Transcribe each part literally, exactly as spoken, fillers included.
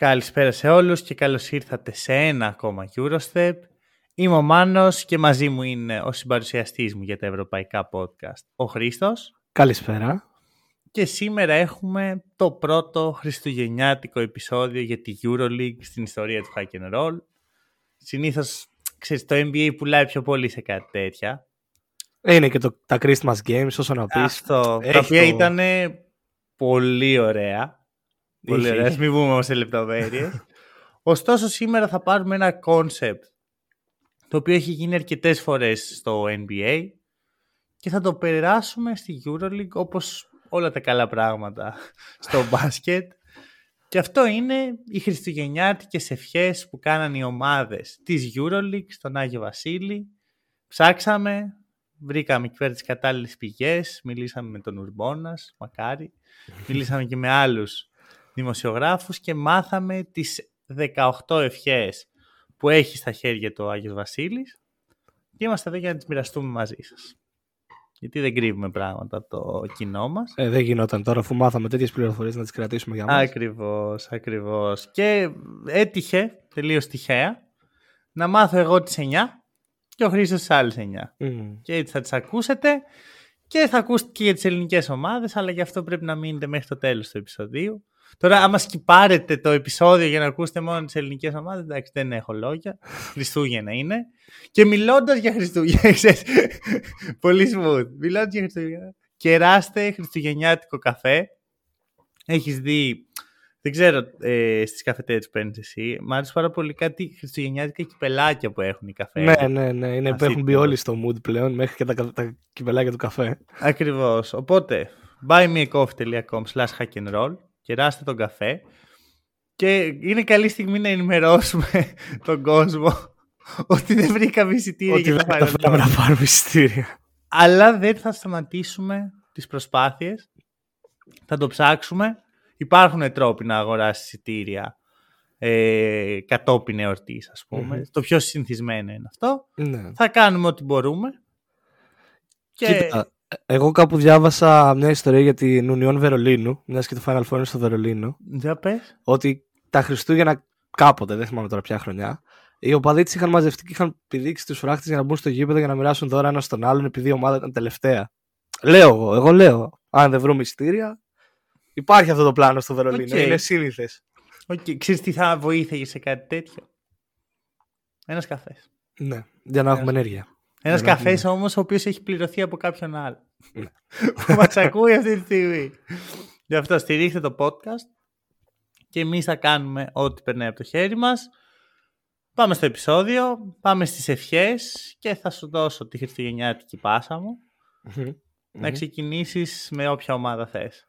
Καλησπέρα σε όλους και καλώς ήρθατε σε ένα ακόμα Eurostep. Είμαι ο Μάνος και μαζί μου είναι ο συμπαρουσιαστής μου για τα ευρωπαϊκά podcast, ο Χρήστος. Καλησπέρα. Και σήμερα έχουμε το πρώτο χριστουγεννιάτικο επεισόδιο για τη EuroLeague στην ιστορία του Hack n Roll. Συνήθως, ξέρεις, το εν μπι έι πουλάει πιο πολύ σε κάτι τέτοια. Είναι και το, τα Christmas Games, όσο να πεις. Αυτό, τα οποία το... ήταν πολύ ωραία. Πολύ ωραία, μην βγούμε όμως σε λεπτομέρειες. Ωστόσο, σήμερα θα πάρουμε ένα κόνσεπτ το οποίο έχει γίνει αρκετές φορές στο εν μπι έι και θα το περάσουμε στη EuroLeague, όπως όλα τα καλά πράγματα στο μπάσκετ. Και αυτό είναι οι χριστουγεννιάτικες ευχές που κάναν οι ομάδες της EuroLeague στον Άγιο Βασίλη. Ψάξαμε, βρήκαμε εκεί πέρα τις κατάλληλες πηγές, μιλήσαμε με τον Ουρμπόνας, μακάρι, μιλήσαμε και με άλλους δημοσιογράφους και μάθαμε τις δεκαοκτώ ευχές που έχει στα χέρια του Άγιος Βασίλης και είμαστε εδώ για να τις μοιραστούμε μαζί σας. Γιατί δεν κρύβουμε πράγματα από το κοινό μας. Ε, δεν γινόταν τώρα, αφού μάθαμε τέτοιες πληροφορίες, να τις κρατήσουμε για μας. Ακριβώς, ακριβώς. Και έτυχε, τελείως τυχαία, να μάθω εγώ τις εννιά και ο Χρήστος τις άλλες εννιά. Mm. Και έτσι θα τις ακούσετε και θα ακούσετε και για τις ελληνικές ομάδες, αλλά γι' αυτό πρέπει να μείνετε μέχρι το τέλος του επεισοδίου. Τώρα, άμα σκυπάρετε το επεισόδιο για να ακούσετε μόνο τις ελληνικές ομάδες, εντάξει, δεν έχω λόγια. Χριστούγεννα είναι. Και μιλώντας για Χριστούγεννα, ξέρεις, πολύ smooth. Μιλώντας για Χριστούγεννα, κεράστε χριστουγεννιάτικο καφέ. Έχεις δει, δεν ξέρω, ε, στις καφετέρες που παίρνεις εσύ, μ' άρεσε πάρα πολύ κάτι χριστουγεννιάτικα κυπελάκια που έχουν οι καφέ. Ναι, ναι, ναι. Είναι που έχουν μπει όλοι στο mood πλέον, μέχρι και τα, τα κυπελάκια του καφέ. Ακριβώς. Οπότε, μπάι μι κόφι τελεία κομ σλας χακ εν ρολ. Κεράστε τον καφέ και είναι καλή στιγμή να ενημερώσουμε τον κόσμο ότι δεν βρήκαμε εισιτήρια για να πάρουμε εισιτήρια. Αλλά δεν θα σταματήσουμε τις προσπάθειες, θα το ψάξουμε. Υπάρχουν τρόποι να αγοράσεις εισιτήρια ε, κατόπιν εορτής, ας πούμε. Mm-hmm. Το πιο συνηθισμένο είναι αυτό. Ναι. Θα κάνουμε ό,τι μπορούμε. Και... Κοίτα. Εγώ κάπου διάβασα μια ιστορία για την Ουνιόν Βερολίνου, μιας και το Final Four είναι στο Βερολίνο. Για πες. Ότι τα Χριστούγεννα κάποτε, δεν θυμάμαι τώρα ποια χρονιά, οι οπαδοί της είχαν μαζευτεί και είχαν πηδήξει τους φράχτες για να μπουν στο γήπεδο για να μοιράσουν δώρα ένας στον άλλον, επειδή η ομάδα ήταν τελευταία. Λέω εγώ, εγώ λέω. Αν δεν βρούμε εισιτήρια, υπάρχει αυτό το πλάνο στο Βερολίνο. Okay. Είναι σύνηθες. Okay. Ξέρεις τι θα βοήθησε σε κάτι τέτοιο? Ένας καφές. Ναι, για να Ένας... έχουμε ενέργεια. Ένας καφές όμως ο οποίος έχει πληρωθεί από κάποιον άλλο που μας ακούει αυτή τη στιγμή. Γι' αυτό στηρίξτε το podcast και εμείς θα κάνουμε ό,τι περνάει από το χέρι μας. Πάμε στο επεισόδιο, πάμε στις ευχές και θα σου δώσω τη χριστουγεννιάτικη πάσα μου να ξεκινήσεις με όποια ομάδα θες.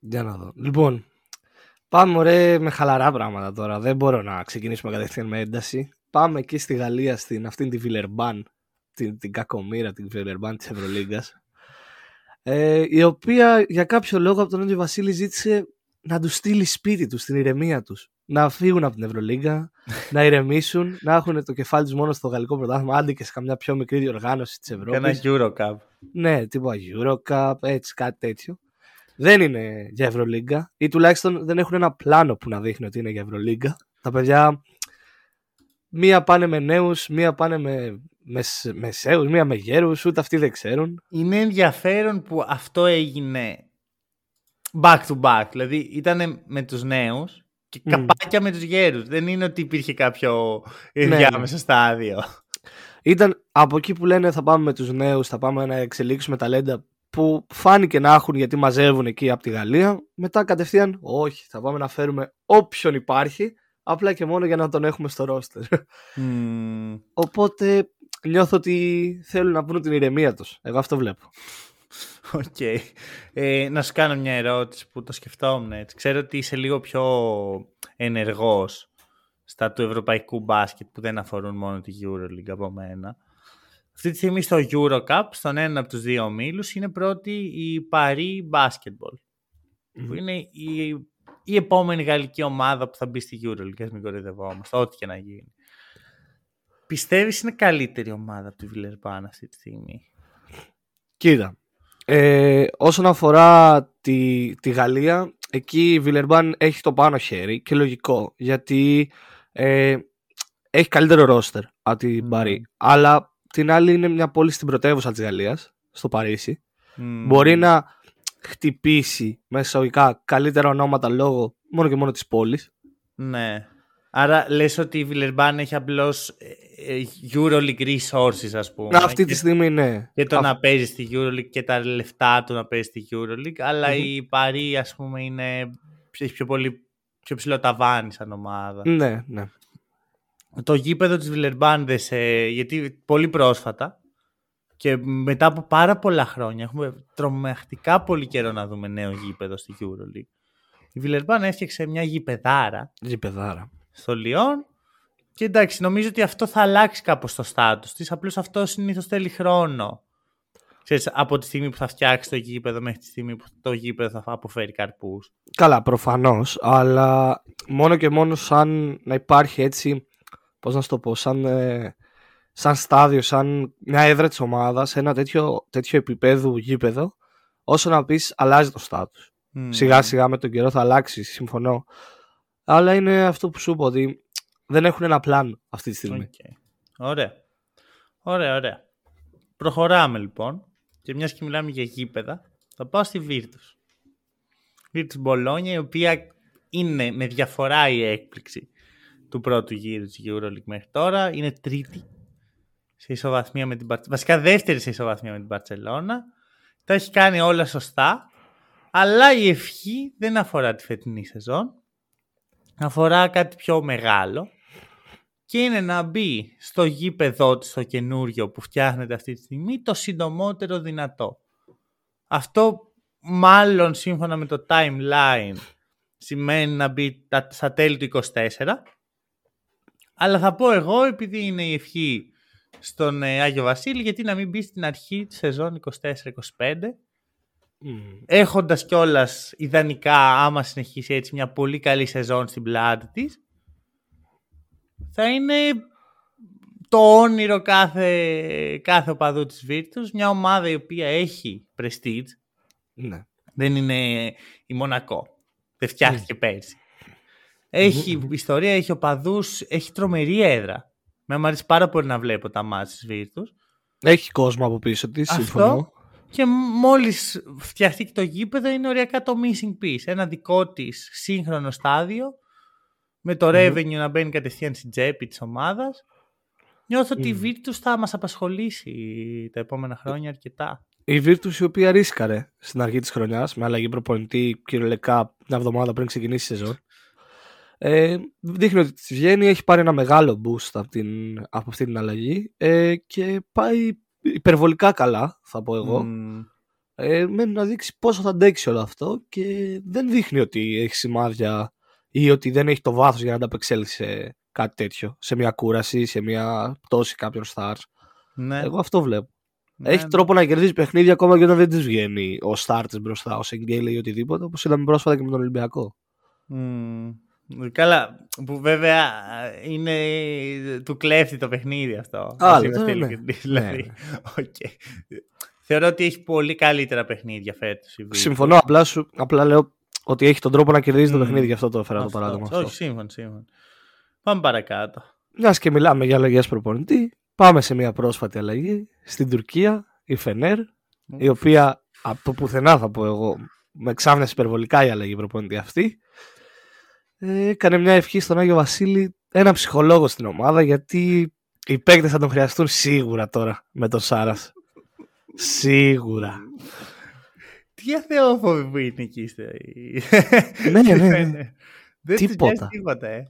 Για να δω. Λοιπόν, πάμε ωραία με χαλαρά πράγματα τώρα. Δεν μπορώ να ξεκινήσουμε κατευθείαν με ένταση. Πάμε εκεί στη Γαλλία, στην αυτήν τη Villeurbanne, την, την κακομήρα, την Villeurbanne της Ευρωλίγκας, ε, η οποία για κάποιο λόγο από τον Άγιο Βασίλη ζήτησε να τους στείλει σπίτι τους, στην ηρεμία τους. Να φύγουν από την Ευρωλίγκα, να ηρεμήσουν, να έχουν το κεφάλι τους μόνο στο γαλλικό πρωτάθλημα, άντε και σε καμιά πιο μικρή διοργάνωση της Ευρώπης. Κάνα EuroCup. Ναι, τίποτα EuroCup, έτσι, κάτι τέτοιο. Δεν είναι για Ευρωλίγκα, ή τουλάχιστον δεν έχουν ένα πλάνο που να δείχνει ότι είναι για Ευρωλίγκα. Τα παιδιά. Μία πάνε με νέους, μία πάνε με, με μεσαίους, μία με γέρους, ούτε αυτοί δεν ξέρουν. Είναι ενδιαφέρον που αυτό έγινε back to back, δηλαδή ήταν με τους νέους και mm. καπάκια με τους γέρους. Δεν είναι ότι υπήρχε κάποιο ενδιάμεσο ναι. στάδιο. Ήταν από εκεί που λένε θα πάμε με τους νέους, θα πάμε να εξελίξουμε ταλέντα που φάνηκε να έχουν γιατί μαζεύουν εκεί από τη Γαλλία. Μετά κατευθείαν όχι, θα πάμε να φέρουμε όποιον υπάρχει. Απλά και μόνο για να τον έχουμε στο ρόστερ. Mm. Οπότε νιώθω ότι θέλουν να βρουν την ηρεμία τους. Εγώ αυτό βλέπω. Οκ. Okay. Ε, να σου κάνω μια ερώτηση που το σκεφτόμουν έτσι. Ξέρω ότι είσαι λίγο πιο ενεργός στα του ευρωπαϊκού μπάσκετ που δεν αφορούν μόνο τη EuroLeague από μένα. Αυτή τη στιγμή στο EuroCup, στον ένα από τους δύο ομίλους, είναι πρώτη η Paris Basketball. Mm. Που είναι η... η επόμενη γαλλική ομάδα που θα μπει στη EuroLeague, ας μην κοροϊδευόμαστε, ό,τι και να γίνει. Πιστεύεις είναι καλύτερη ομάδα από τη Villeurbanne αυτή τη στιγμή? Κοίτα, ε, όσον αφορά τη, τη Γαλλία, εκεί η Βιλερμπάν έχει το πάνω χέρι και λογικό, γιατί ε, έχει καλύτερο ρόστερ από την Παρί. Mm. Αλλά την άλλη είναι μια πόλη στην πρωτεύουσα της Γαλλίας, στο Παρίσι. Mm. Μπορεί να χτυπήσει μέσα εισαγωγικά καλύτερα ονόματα λόγω μόνο και μόνο της πόλης. Ναι. Άρα λες ότι η Βιλερμπάν έχει απλώς EuroLeague resources, ας πούμε. Αυτή τη στιγμή, ναι. Και το Α... να παίζει στη EuroLeague και τα λεφτά του να παίζει στη EuroLeague. Αλλά mm-hmm. η Παρί, ας πούμε, είναι... έχει πιο, πολύ... πιο ψηλό ταβάνι σαν ομάδα. Ναι, ναι. Το γήπεδο της Βιλερμπάν, σε... γιατί πολύ πρόσφατα και μετά από πάρα πολλά χρόνια, έχουμε τρομακτικά πολύ καιρό να δούμε νέο γήπεδο στη EuroLeague. Η Βιλερμπάν έφτιαξε μια γηπεδάρα. Γηπεδάρα. Στο Λιόν. Και εντάξει, νομίζω ότι αυτό θα αλλάξει κάπως το στάτους της. Απλώς αυτό συνήθως θέλει χρόνο. Ξέρεις, από τη στιγμή που θα φτιάξει το γήπεδο μέχρι τη στιγμή που το γήπεδο θα αποφέρει καρπούς. Καλά, προφανώς. Αλλά μόνο και μόνο σαν να υπάρχει έτσι, πώς να σου το πω, σαν, ε, σαν στάδιο, σαν μια έδρα της ομάδας, ένα τέτοιο, τέτοιο επίπεδο γήπεδο, όσο να πεις αλλάζει το στάτους. Mm. Σιγά σιγά με τον καιρό θα αλλάξει, συμφωνώ. Αλλά είναι αυτό που σου είπα, ότι δεν έχουν ένα πλάνο αυτή τη στιγμή. Okay. Ωραία. Ωραία, ωραία. Προχωράμε λοιπόν. Και μιας και μιλάμε για γήπεδα, θα πάω στη Virtus. Virtus Bologna, η οποία είναι με διαφορά η έκπληξη του πρώτου γύρου της EuroLeague μέχρι τώρα. Είναι τρίτη σε ισοβαθμία με την Barcelona. Βασικά δεύτερη σε ισοβαθμία με την Barcelona. Τα έχει κάνει όλα σωστά. Αλλά η ευχή δεν αφορά τη φετινή σεζόν. Αφορά κάτι πιο μεγάλο και είναι να μπει στο γήπεδό της, στο καινούριο που φτιάχνεται αυτή τη στιγμή, το συντομότερο δυνατό. Αυτό μάλλον σύμφωνα με το timeline σημαίνει να μπει στα τέλη του είκοσι τέσσερα, αλλά θα πω εγώ, επειδή είναι η ευχή στον Άγιο Βασίλη, γιατί να μην μπει στην αρχή της σεζόν είκοσι τέσσερα είκοσι πέντε. Mm. Έχοντας κιόλας ιδανικά, άμα συνεχίσει έτσι, μια πολύ καλή σεζόν στην πλάτη της, θα είναι το όνειρο κάθε, κάθε οπαδού της Virtus. Μια ομάδα η οποία έχει prestige. Mm. Δεν είναι η Μονακό. Δεν φτιάχτηκε mm. πέρσι. Έχει mm. ιστορία, έχει οπαδούς, έχει τρομερή έδρα. Με μου αρέσει πάρα πολύ να βλέπω τα μάτς της Virtus. Έχει κόσμο από πίσω της, συμφωνώ. Και μόλις φτιαχτεί και το γήπεδο, είναι οριακά το missing piece. Ένα δικό της σύγχρονο στάδιο, με το mm. revenue να μπαίνει κατευθείαν στην τσέπη της ομάδας. Νιώθω mm. ότι η Virtus θα μας απασχολήσει τα επόμενα χρόνια αρκετά. Η Virtus, η οποία ρίσκαρε στην αρχή της χρονιάς, με αλλαγή προπονητή κυριολεκτικά μια εβδομάδα πριν ξεκινήσει η σεζόν, ε, δείχνει ότι τη βγαίνει, έχει πάρει ένα μεγάλο boost από, την, από αυτή την αλλαγή ε, και πάει υπερβολικά καλά, θα πω εγώ. Mm. Ε, μένει να δείξει πόσο θα αντέξει όλο αυτό και δεν δείχνει ότι έχει σημάδια ή ότι δεν έχει το βάθος για να ανταπεξέλθει σε κάτι τέτοιο, σε μια κούραση, σε μια πτώση κάποιων stars. Ναι. Εγώ αυτό βλέπω. Ναι. Έχει τρόπο να κερδίζει παιχνίδια ακόμα και όταν δεν τη βγαίνει ο star της μπροστά, ο Σεγγέλη ή οτιδήποτε, όπως είδαμε πρόσφατα και με τον Ολυμπιακό. Mm. Καλά, που βέβαια είναι του κλέφτη το παιχνίδι αυτό. Άλλο, ναι, ναι. Δηλαδή. Ναι. Okay. Θεωρώ ότι έχει πολύ καλύτερα παιχνίδια φέτος. Συμφωνώ, απλά, σου, απλά λέω ότι έχει τον τρόπο να κερδίζει mm. το παιχνίδι, γι' αυτό το έφερα το παράδειγμα. Όχι, σύμφωνο, σύμφωνο. Πάμε παρακάτω. Μια και μιλάμε για αλλαγές προπονητή, πάμε σε μια πρόσφατη αλλαγή στην Τουρκία, η Φενέρ, mm. η οποία από πουθενά, θα πω εγώ, με ξάφνιασε υπερβολικά η αλλαγή προπονητή αυτή. Έκανε μια ευχή στον Άγιο Βασίλη, ένα ψυχολόγο στην ομάδα, γιατί οι παίκτες θα τον χρειαστούν σίγουρα τώρα με τον Σάρας. Σίγουρα. Τι αθεόφοβοι που είναι εκεί είστε. Ναι, ναι, ναι. Δεν τίποτα. Τίποτα, ε.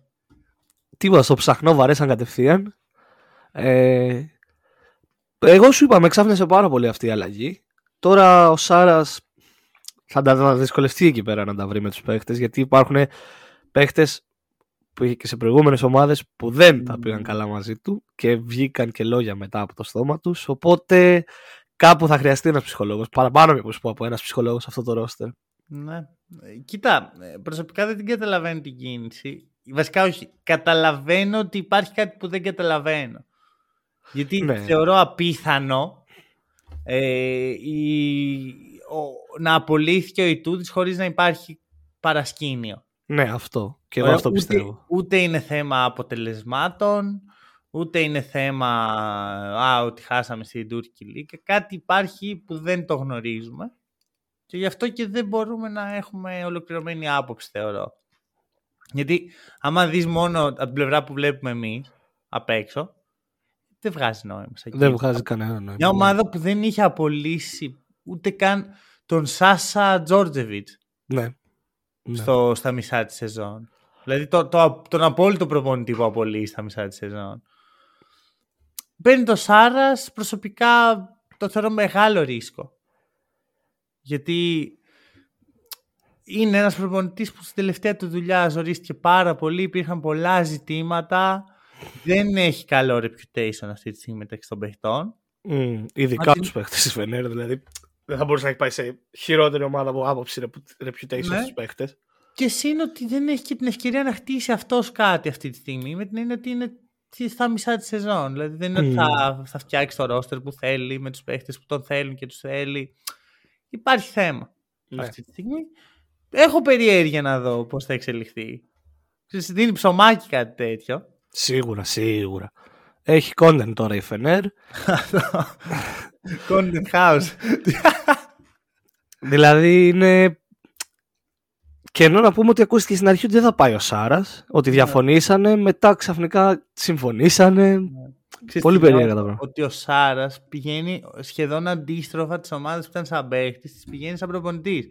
τίποτα, στο ψαχνό βαρέσαν κατευθείαν. Ε, εγώ σου είπα, με ξάφνιασε πάρα πολύ αυτή η αλλαγή. Τώρα ο Σάρας θα τα δυσκολευτεί εκεί πέρα να τα βρει με τους παίκτες, γιατί υπάρχουν παίχτες που είχε και σε προηγούμενες ομάδες που δεν τα πήγαν καλά μαζί του και βγήκαν και λόγια μετά από το στόμα τους. Οπότε κάπου θα χρειαστεί ένας ψυχολόγος. Παραπάνω μήπως πω από ένας ψυχολόγος σε αυτό το ρόστερ. Ναι. Κοίτα, προσωπικά δεν την καταλαβαίνω την κίνηση. Βασικά όχι. Καταλαβαίνω ότι υπάρχει κάτι που δεν καταλαβαίνω. Γιατί ναι. θεωρώ απίθανο ε, η, ο, να απολύθηκε ο Ιτούδης χωρίς να υπάρχει παρασκήνιο. Ναι, αυτό. Και εγώ αυτό πιστεύω. Ούτε, ούτε είναι θέμα αποτελεσμάτων, ούτε είναι θέμα α, ότι χάσαμε στην Τούρκη Λίγκα. Κάτι υπάρχει που δεν το γνωρίζουμε. Και γι' αυτό και δεν μπορούμε να έχουμε ολοκληρωμένη άποψη, θεωρώ. Γιατί άμα δεις μόνο από την πλευρά που βλέπουμε εμείς απ' έξω, δεν βγάζει νόημα. Δεν βγάζει κανένα νόημα. Μια ομάδα που δεν είχε απολύσει ούτε καν τον Σάσα Τζόρτζεβιτς. Ναι. Στο, ναι. Στα μισά τη σεζόν. Δηλαδή το, το, τον απόλυτο προπονητή που απολύει στα μισά τη σεζόν. Παίρνει το Σάρας, προσωπικά το θεωρώ μεγάλο ρίσκο. Γιατί είναι ένας προπονητής που στην τελευταία του δουλειά ζορίστηκε πάρα πολύ, υπήρχαν πολλά ζητήματα, δεν έχει καλό reputation αυτή τη στιγμή μεταξύ των παιχτών. Mm, ειδικά τους παίχτες της Φενέρ, δηλαδή. Δεν θα μπορούσε να έχει πάει σε χειρότερη ομάδα από άποψη reputation ναι. στους παίχτες. Και σύν ότι δεν έχει και την ευκαιρία να χτίσει αυτός κάτι αυτή τη στιγμή, με την έννοια ότι είναι στα μισά τη σεζόν. Δηλαδή δεν είναι mm. ότι θα, θα φτιάξει το roster που θέλει, με τους παίχτες που τον θέλουν και τους θέλει. Υπάρχει θέμα ναι. αυτή τη στιγμή. Έχω περιέργεια να δω πώς θα εξελιχθεί. Δίνει ψωμάκι κάτι τέτοιο. Σίγουρα, σίγουρα. Έχει content τώρα η Φενέρ. Content house. Δηλαδή είναι... Και ενώ να πούμε ότι ακούστηκε στην αρχή ότι δεν θα πάει ο Σάρας, ότι διαφωνήσανε, μετά ξαφνικά συμφωνήσανε. Πολύ περίεργα τα πράγματα. Ότι ο Σάρας πηγαίνει σχεδόν αντίστροφα τις ομάδες που ήταν σαν παίχτης, τις πηγαίνει σαν προπονητής.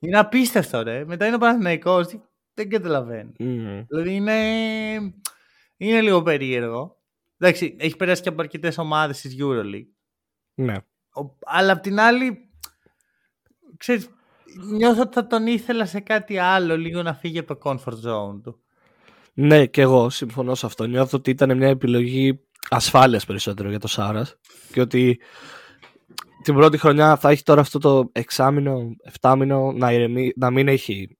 Είναι απίστευτο ρε. Μετά είναι ο Παναθηναϊκός, δεν καταλαβαίνει. Mm. Δηλαδή είναι... είναι λίγο περίεργο. Εντάξει, έχει περάσει και από αρκετές ομάδες της EuroLeague. Ναι. Ο... Αλλά απ' την άλλη, ξέρεις, νιώθω ότι θα τον ήθελα σε κάτι άλλο, λίγο να φύγει από το comfort zone του. Ναι, και εγώ συμφωνώ σε αυτό. Νιώθω ότι ήταν μια επιλογή ασφάλειας περισσότερο για το Σάρας και ότι την πρώτη χρονιά θα έχει τώρα αυτό το εξάμηνο, εφτάμηνο να, ηρεμεί, να μην έχει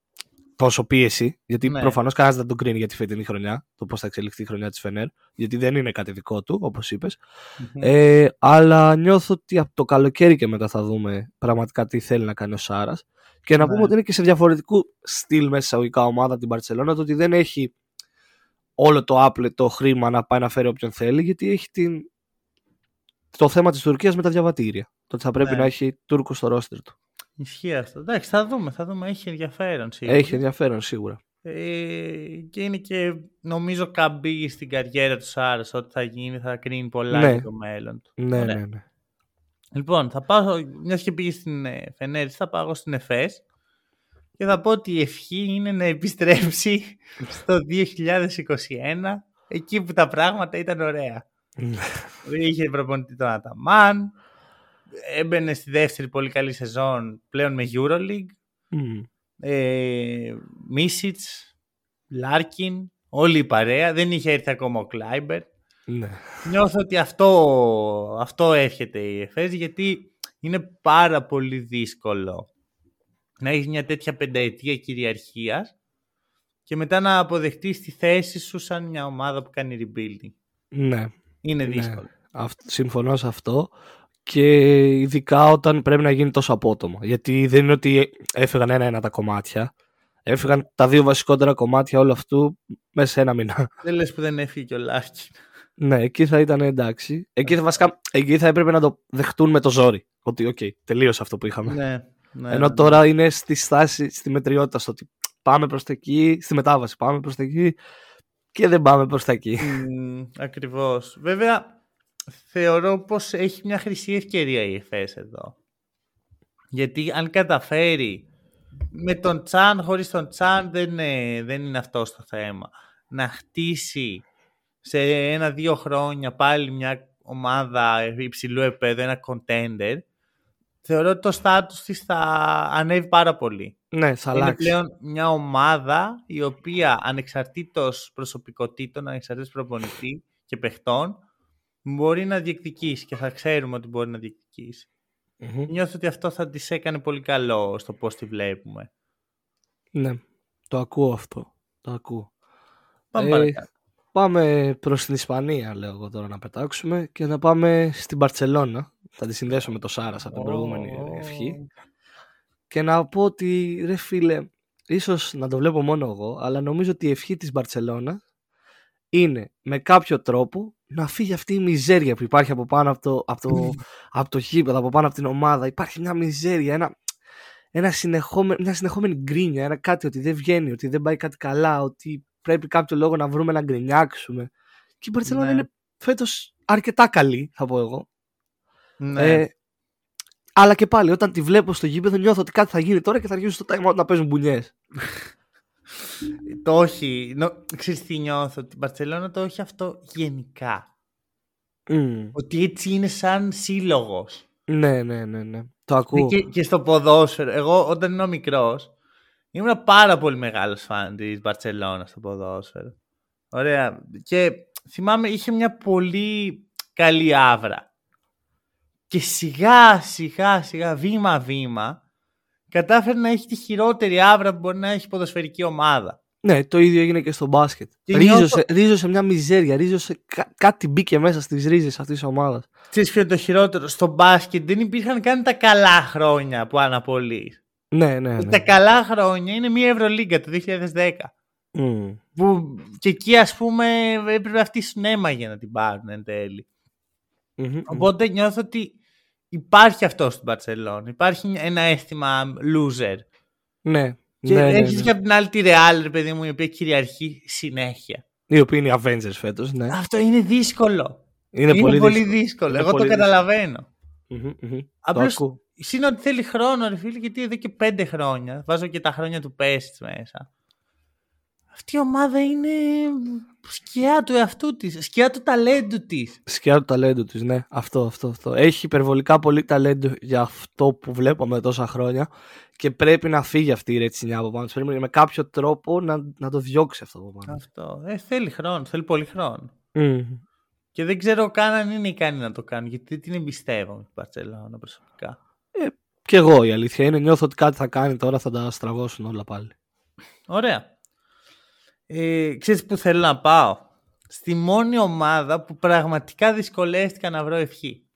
τόσο πίεση. Γιατί ναι. προφανώς κανένας δεν τον κρίνει για τη φετινή χρονιά, το πώς θα εξελιχθεί η χρονιά της Φενέρ, γιατί δεν είναι κάτι δικό του, όπως είπες. Mm-hmm. Ε, αλλά νιώθω ότι από το καλοκαίρι και μετά θα δούμε πραγματικά τι θέλει να κάνει ο Σάρας. Και να ναι. πούμε ότι είναι και σε διαφορετικού στυλ μέσα εισαγωγικά ομάδα την Μπαρτσελόνα, το ότι δεν έχει όλο το άπλετο χρήμα να πάει να φέρει όποιον θέλει, γιατί έχει την... το θέμα της Τουρκίας με τα διαβατήρια. Το ότι θα πρέπει ναι. να έχει Τούρκο στο ρόστερ του. Ισχύει αυτό. Εντάξει, θα δούμε, θα δούμε. Έχει ενδιαφέρον σίγουρα. Έχει ενδιαφέρον σίγουρα. Ε, και είναι και νομίζω καμπή στην καριέρα του Σάρας. Ό,τι θα γίνει θα κρίνει πολλά ναι. για το μέλλον του. Ναι, ναι, ναι. Λοιπόν, θα πάω, μια και πήγε στην Φενέρ, θα πάω στην Εφές. Και θα πω ότι η ευχή είναι να επιστρέψει στο δύο χιλιάδες είκοσι ένα εκεί που τα πράγματα ήταν ωραία. Είχε προπονητή τον Αταμάν, έμπαινε στη δεύτερη πολύ καλή σεζόν πλέον με EuroLeague, mm. ε, Μίσιτς, Λάρκιν, όλη η παρέα, δεν είχε έρθει ακόμα ο Κλάιμπερ. Mm. Νιώθω ότι αυτό, αυτό έρχεται η Εφές, γιατί είναι πάρα πολύ δύσκολο να έχεις μια τέτοια πενταετία κυριαρχίας και μετά να αποδεχτείς τη θέση σου σαν μια ομάδα που κάνει rebuilding. Ναι. Είναι δύσκολο. Ναι. Αυτό, συμφωνώ σε αυτό και ειδικά όταν πρέπει να γίνει τόσο απότομα. Γιατί δεν είναι ότι έφυγαν ένα-ένα τα κομμάτια. Έφυγαν τα δύο βασικότερα κομμάτια όλου αυτού μέσα σε ένα μήνα. Δεν λες που δεν έφυγε και ο Λάρκιν. Ναι, εκεί θα ήταν εντάξει. Εκεί θα, βασικά, εκεί θα έπρεπε να το δεχτούν με το ζόρι. Ότι οκ, okay, τελείωσε αυτό που είχαμε. Ναι. Ναι, ενώ ναι. τώρα είναι στη στάση, στη μετριότητα, στο ότι πάμε προς τα εκεί, στη μετάβαση πάμε προς τα εκεί και δεν πάμε προς τα εκεί. Mm, ακριβώς. Βέβαια, θεωρώ πως έχει μια χρυσή ευκαιρία η Εφές εδώ. Γιατί αν καταφέρει με τον Τσάν, χωρίς τον Τσάν, δεν είναι, δεν είναι αυτό το θέμα. Να χτίσει σε ένα-δύο χρόνια πάλι μια ομάδα υψηλού επίπεδου, ένα contender, θεωρώ ότι το στάτους της θα ανέβει πάρα πολύ. Ναι, θα αλλάξει. Είναι πλέον μια ομάδα η οποία ανεξαρτήτως προσωπικότητων, ανεξαρτήτως προπονητή και παιχτών μπορεί να διεκδικήσει και θα ξέρουμε ότι μπορεί να διεκδικήσει. Mm-hmm. Νιώθω ότι αυτό θα της έκανε πολύ καλό στο πώς τη βλέπουμε. Ναι, το ακούω αυτό. Το ακούω. Πάμε, ε, πάμε προς την Ισπανία, λέω εγώ τώρα να πετάξουμε και να πάμε στην Μπαρτσελόνα. Θα τη συνδέσω με το Σάρας από την oh. προηγούμενη ευχή. Και να πω ότι ρε φίλε, ίσως να το βλέπω μόνο εγώ, αλλά νομίζω ότι η ευχή της Μπαρτσελώνα είναι με κάποιο τρόπο να φύγει αυτή η μιζέρια που υπάρχει από πάνω από το, από το, από το γήπεδο, από πάνω από την ομάδα. Υπάρχει μια μιζέρια, ένα, ένα συνεχόμε, μια συνεχόμενη γκρίνια, ένα κάτι ότι δεν βγαίνει, ότι δεν πάει κάτι καλά, ότι πρέπει κάποιο λόγο να βρούμε να γκρινιάξουμε. Και η Μπαρτσελώνα, ναι, είναι φέτος αρκετά καλή, θα πω εγώ. Ναι. Ε, αλλά και πάλι, όταν τη βλέπω στο γήπεδο, νιώθω ότι κάτι θα γίνει τώρα και θα αρχίσουν στο time out να παίζουν μπουνιές. Το όχι. Ξέρεις τι νιώθω? Την Μπαρτσελώνα το όχι αυτό γενικά. Mm. Ότι έτσι είναι σαν σύλλογος. Ναι, ναι, ναι, ναι. Το ακούω. Και, και στο ποδόσφαιρο. Εγώ όταν ήμουν μικρός, ήμουν πάρα πολύ μεγάλος φαν της Μπαρτσελώνα στο ποδόσφαιρο. Ωραία. Και θυμάμαι είχε μια πολύ καλή άβρα. Και σιγά σιγά σιγά βήμα βήμα κατάφερε να έχει τη χειρότερη άβρα που μπορεί να έχει ποδοσφαιρική ομάδα. Ναι, το ίδιο έγινε και στο μπάσκετ. Ρίζωσε, το... ρίζωσε μια μιζέρια, ρίζωσε κά- κάτι μπήκε μέσα στις ρίζες αυτής της ομάδας. Ξέρεις ποιο είναι το χειρότερο? Στο μπάσκετ δεν υπήρχαν καν τα καλά χρόνια που αναπολύεις. Ναι, ναι, ναι. Τα καλά χρόνια είναι μια Ευρωλίγκα το δύο χιλιάδες δέκα. Mm. Που και εκεί ας πούμε έπρεπε αυτή συνέμαγε να την πάρουν εν τέλει. Mm-hmm. Οπότε νιώθω ότι υπάρχει αυτό στην Μπαρτσελόνα. Υπάρχει ένα αίσθημα loser. Ναι. Και ναι, έχεις, ναι, ναι, και από την άλλη τη Real, ρε παιδί μου, η οποία κυριαρχεί συνέχεια. Η οποία είναι οι Avengers φέτος, ναι. Αυτό είναι δύσκολο. Είναι, είναι πολύ δύσκολο. δύσκολο. Είναι Εγώ πολύ το καταλαβαίνω. Mm-hmm, mm-hmm. Απλώς είναι ότι θέλει χρόνο, ρε φίλε, γιατί εδώ και πέντε χρόνια. Βάζω και τα χρόνια του Πέστ μέσα. Αυτή η ομάδα είναι σκιά του εαυτού της, σκιά του ταλέντου της. Σκιά του ταλέντου της, ναι. Αυτό, αυτό, αυτό. Έχει υπερβολικά πολύ ταλέντο για αυτό που βλέπαμε τόσα χρόνια και πρέπει να φύγει αυτή η ρετσινιά από πάνω. Πρέπει με κάποιο τρόπο να, να το διώξει αυτό από πάνω. Αυτό. Ε, θέλει χρόνο, θέλει πολύ χρόνο. Mm. Και δεν ξέρω καν αν είναι ικανή να το κάνει, γιατί την εμπιστεύομαι την Μπαρτσελώνα προσωπικά. Ε, κι εγώ η αλήθεια είναι. Νιώθω ότι κάτι θα κάνει τώρα, θα τα στραβώσουν όλα πάλι. Ωραία. Ε, ξέρεις που θέλω να πάω? Στη μόνη ομάδα που πραγματικά δυσκολεύτηκα να βρω ευχή.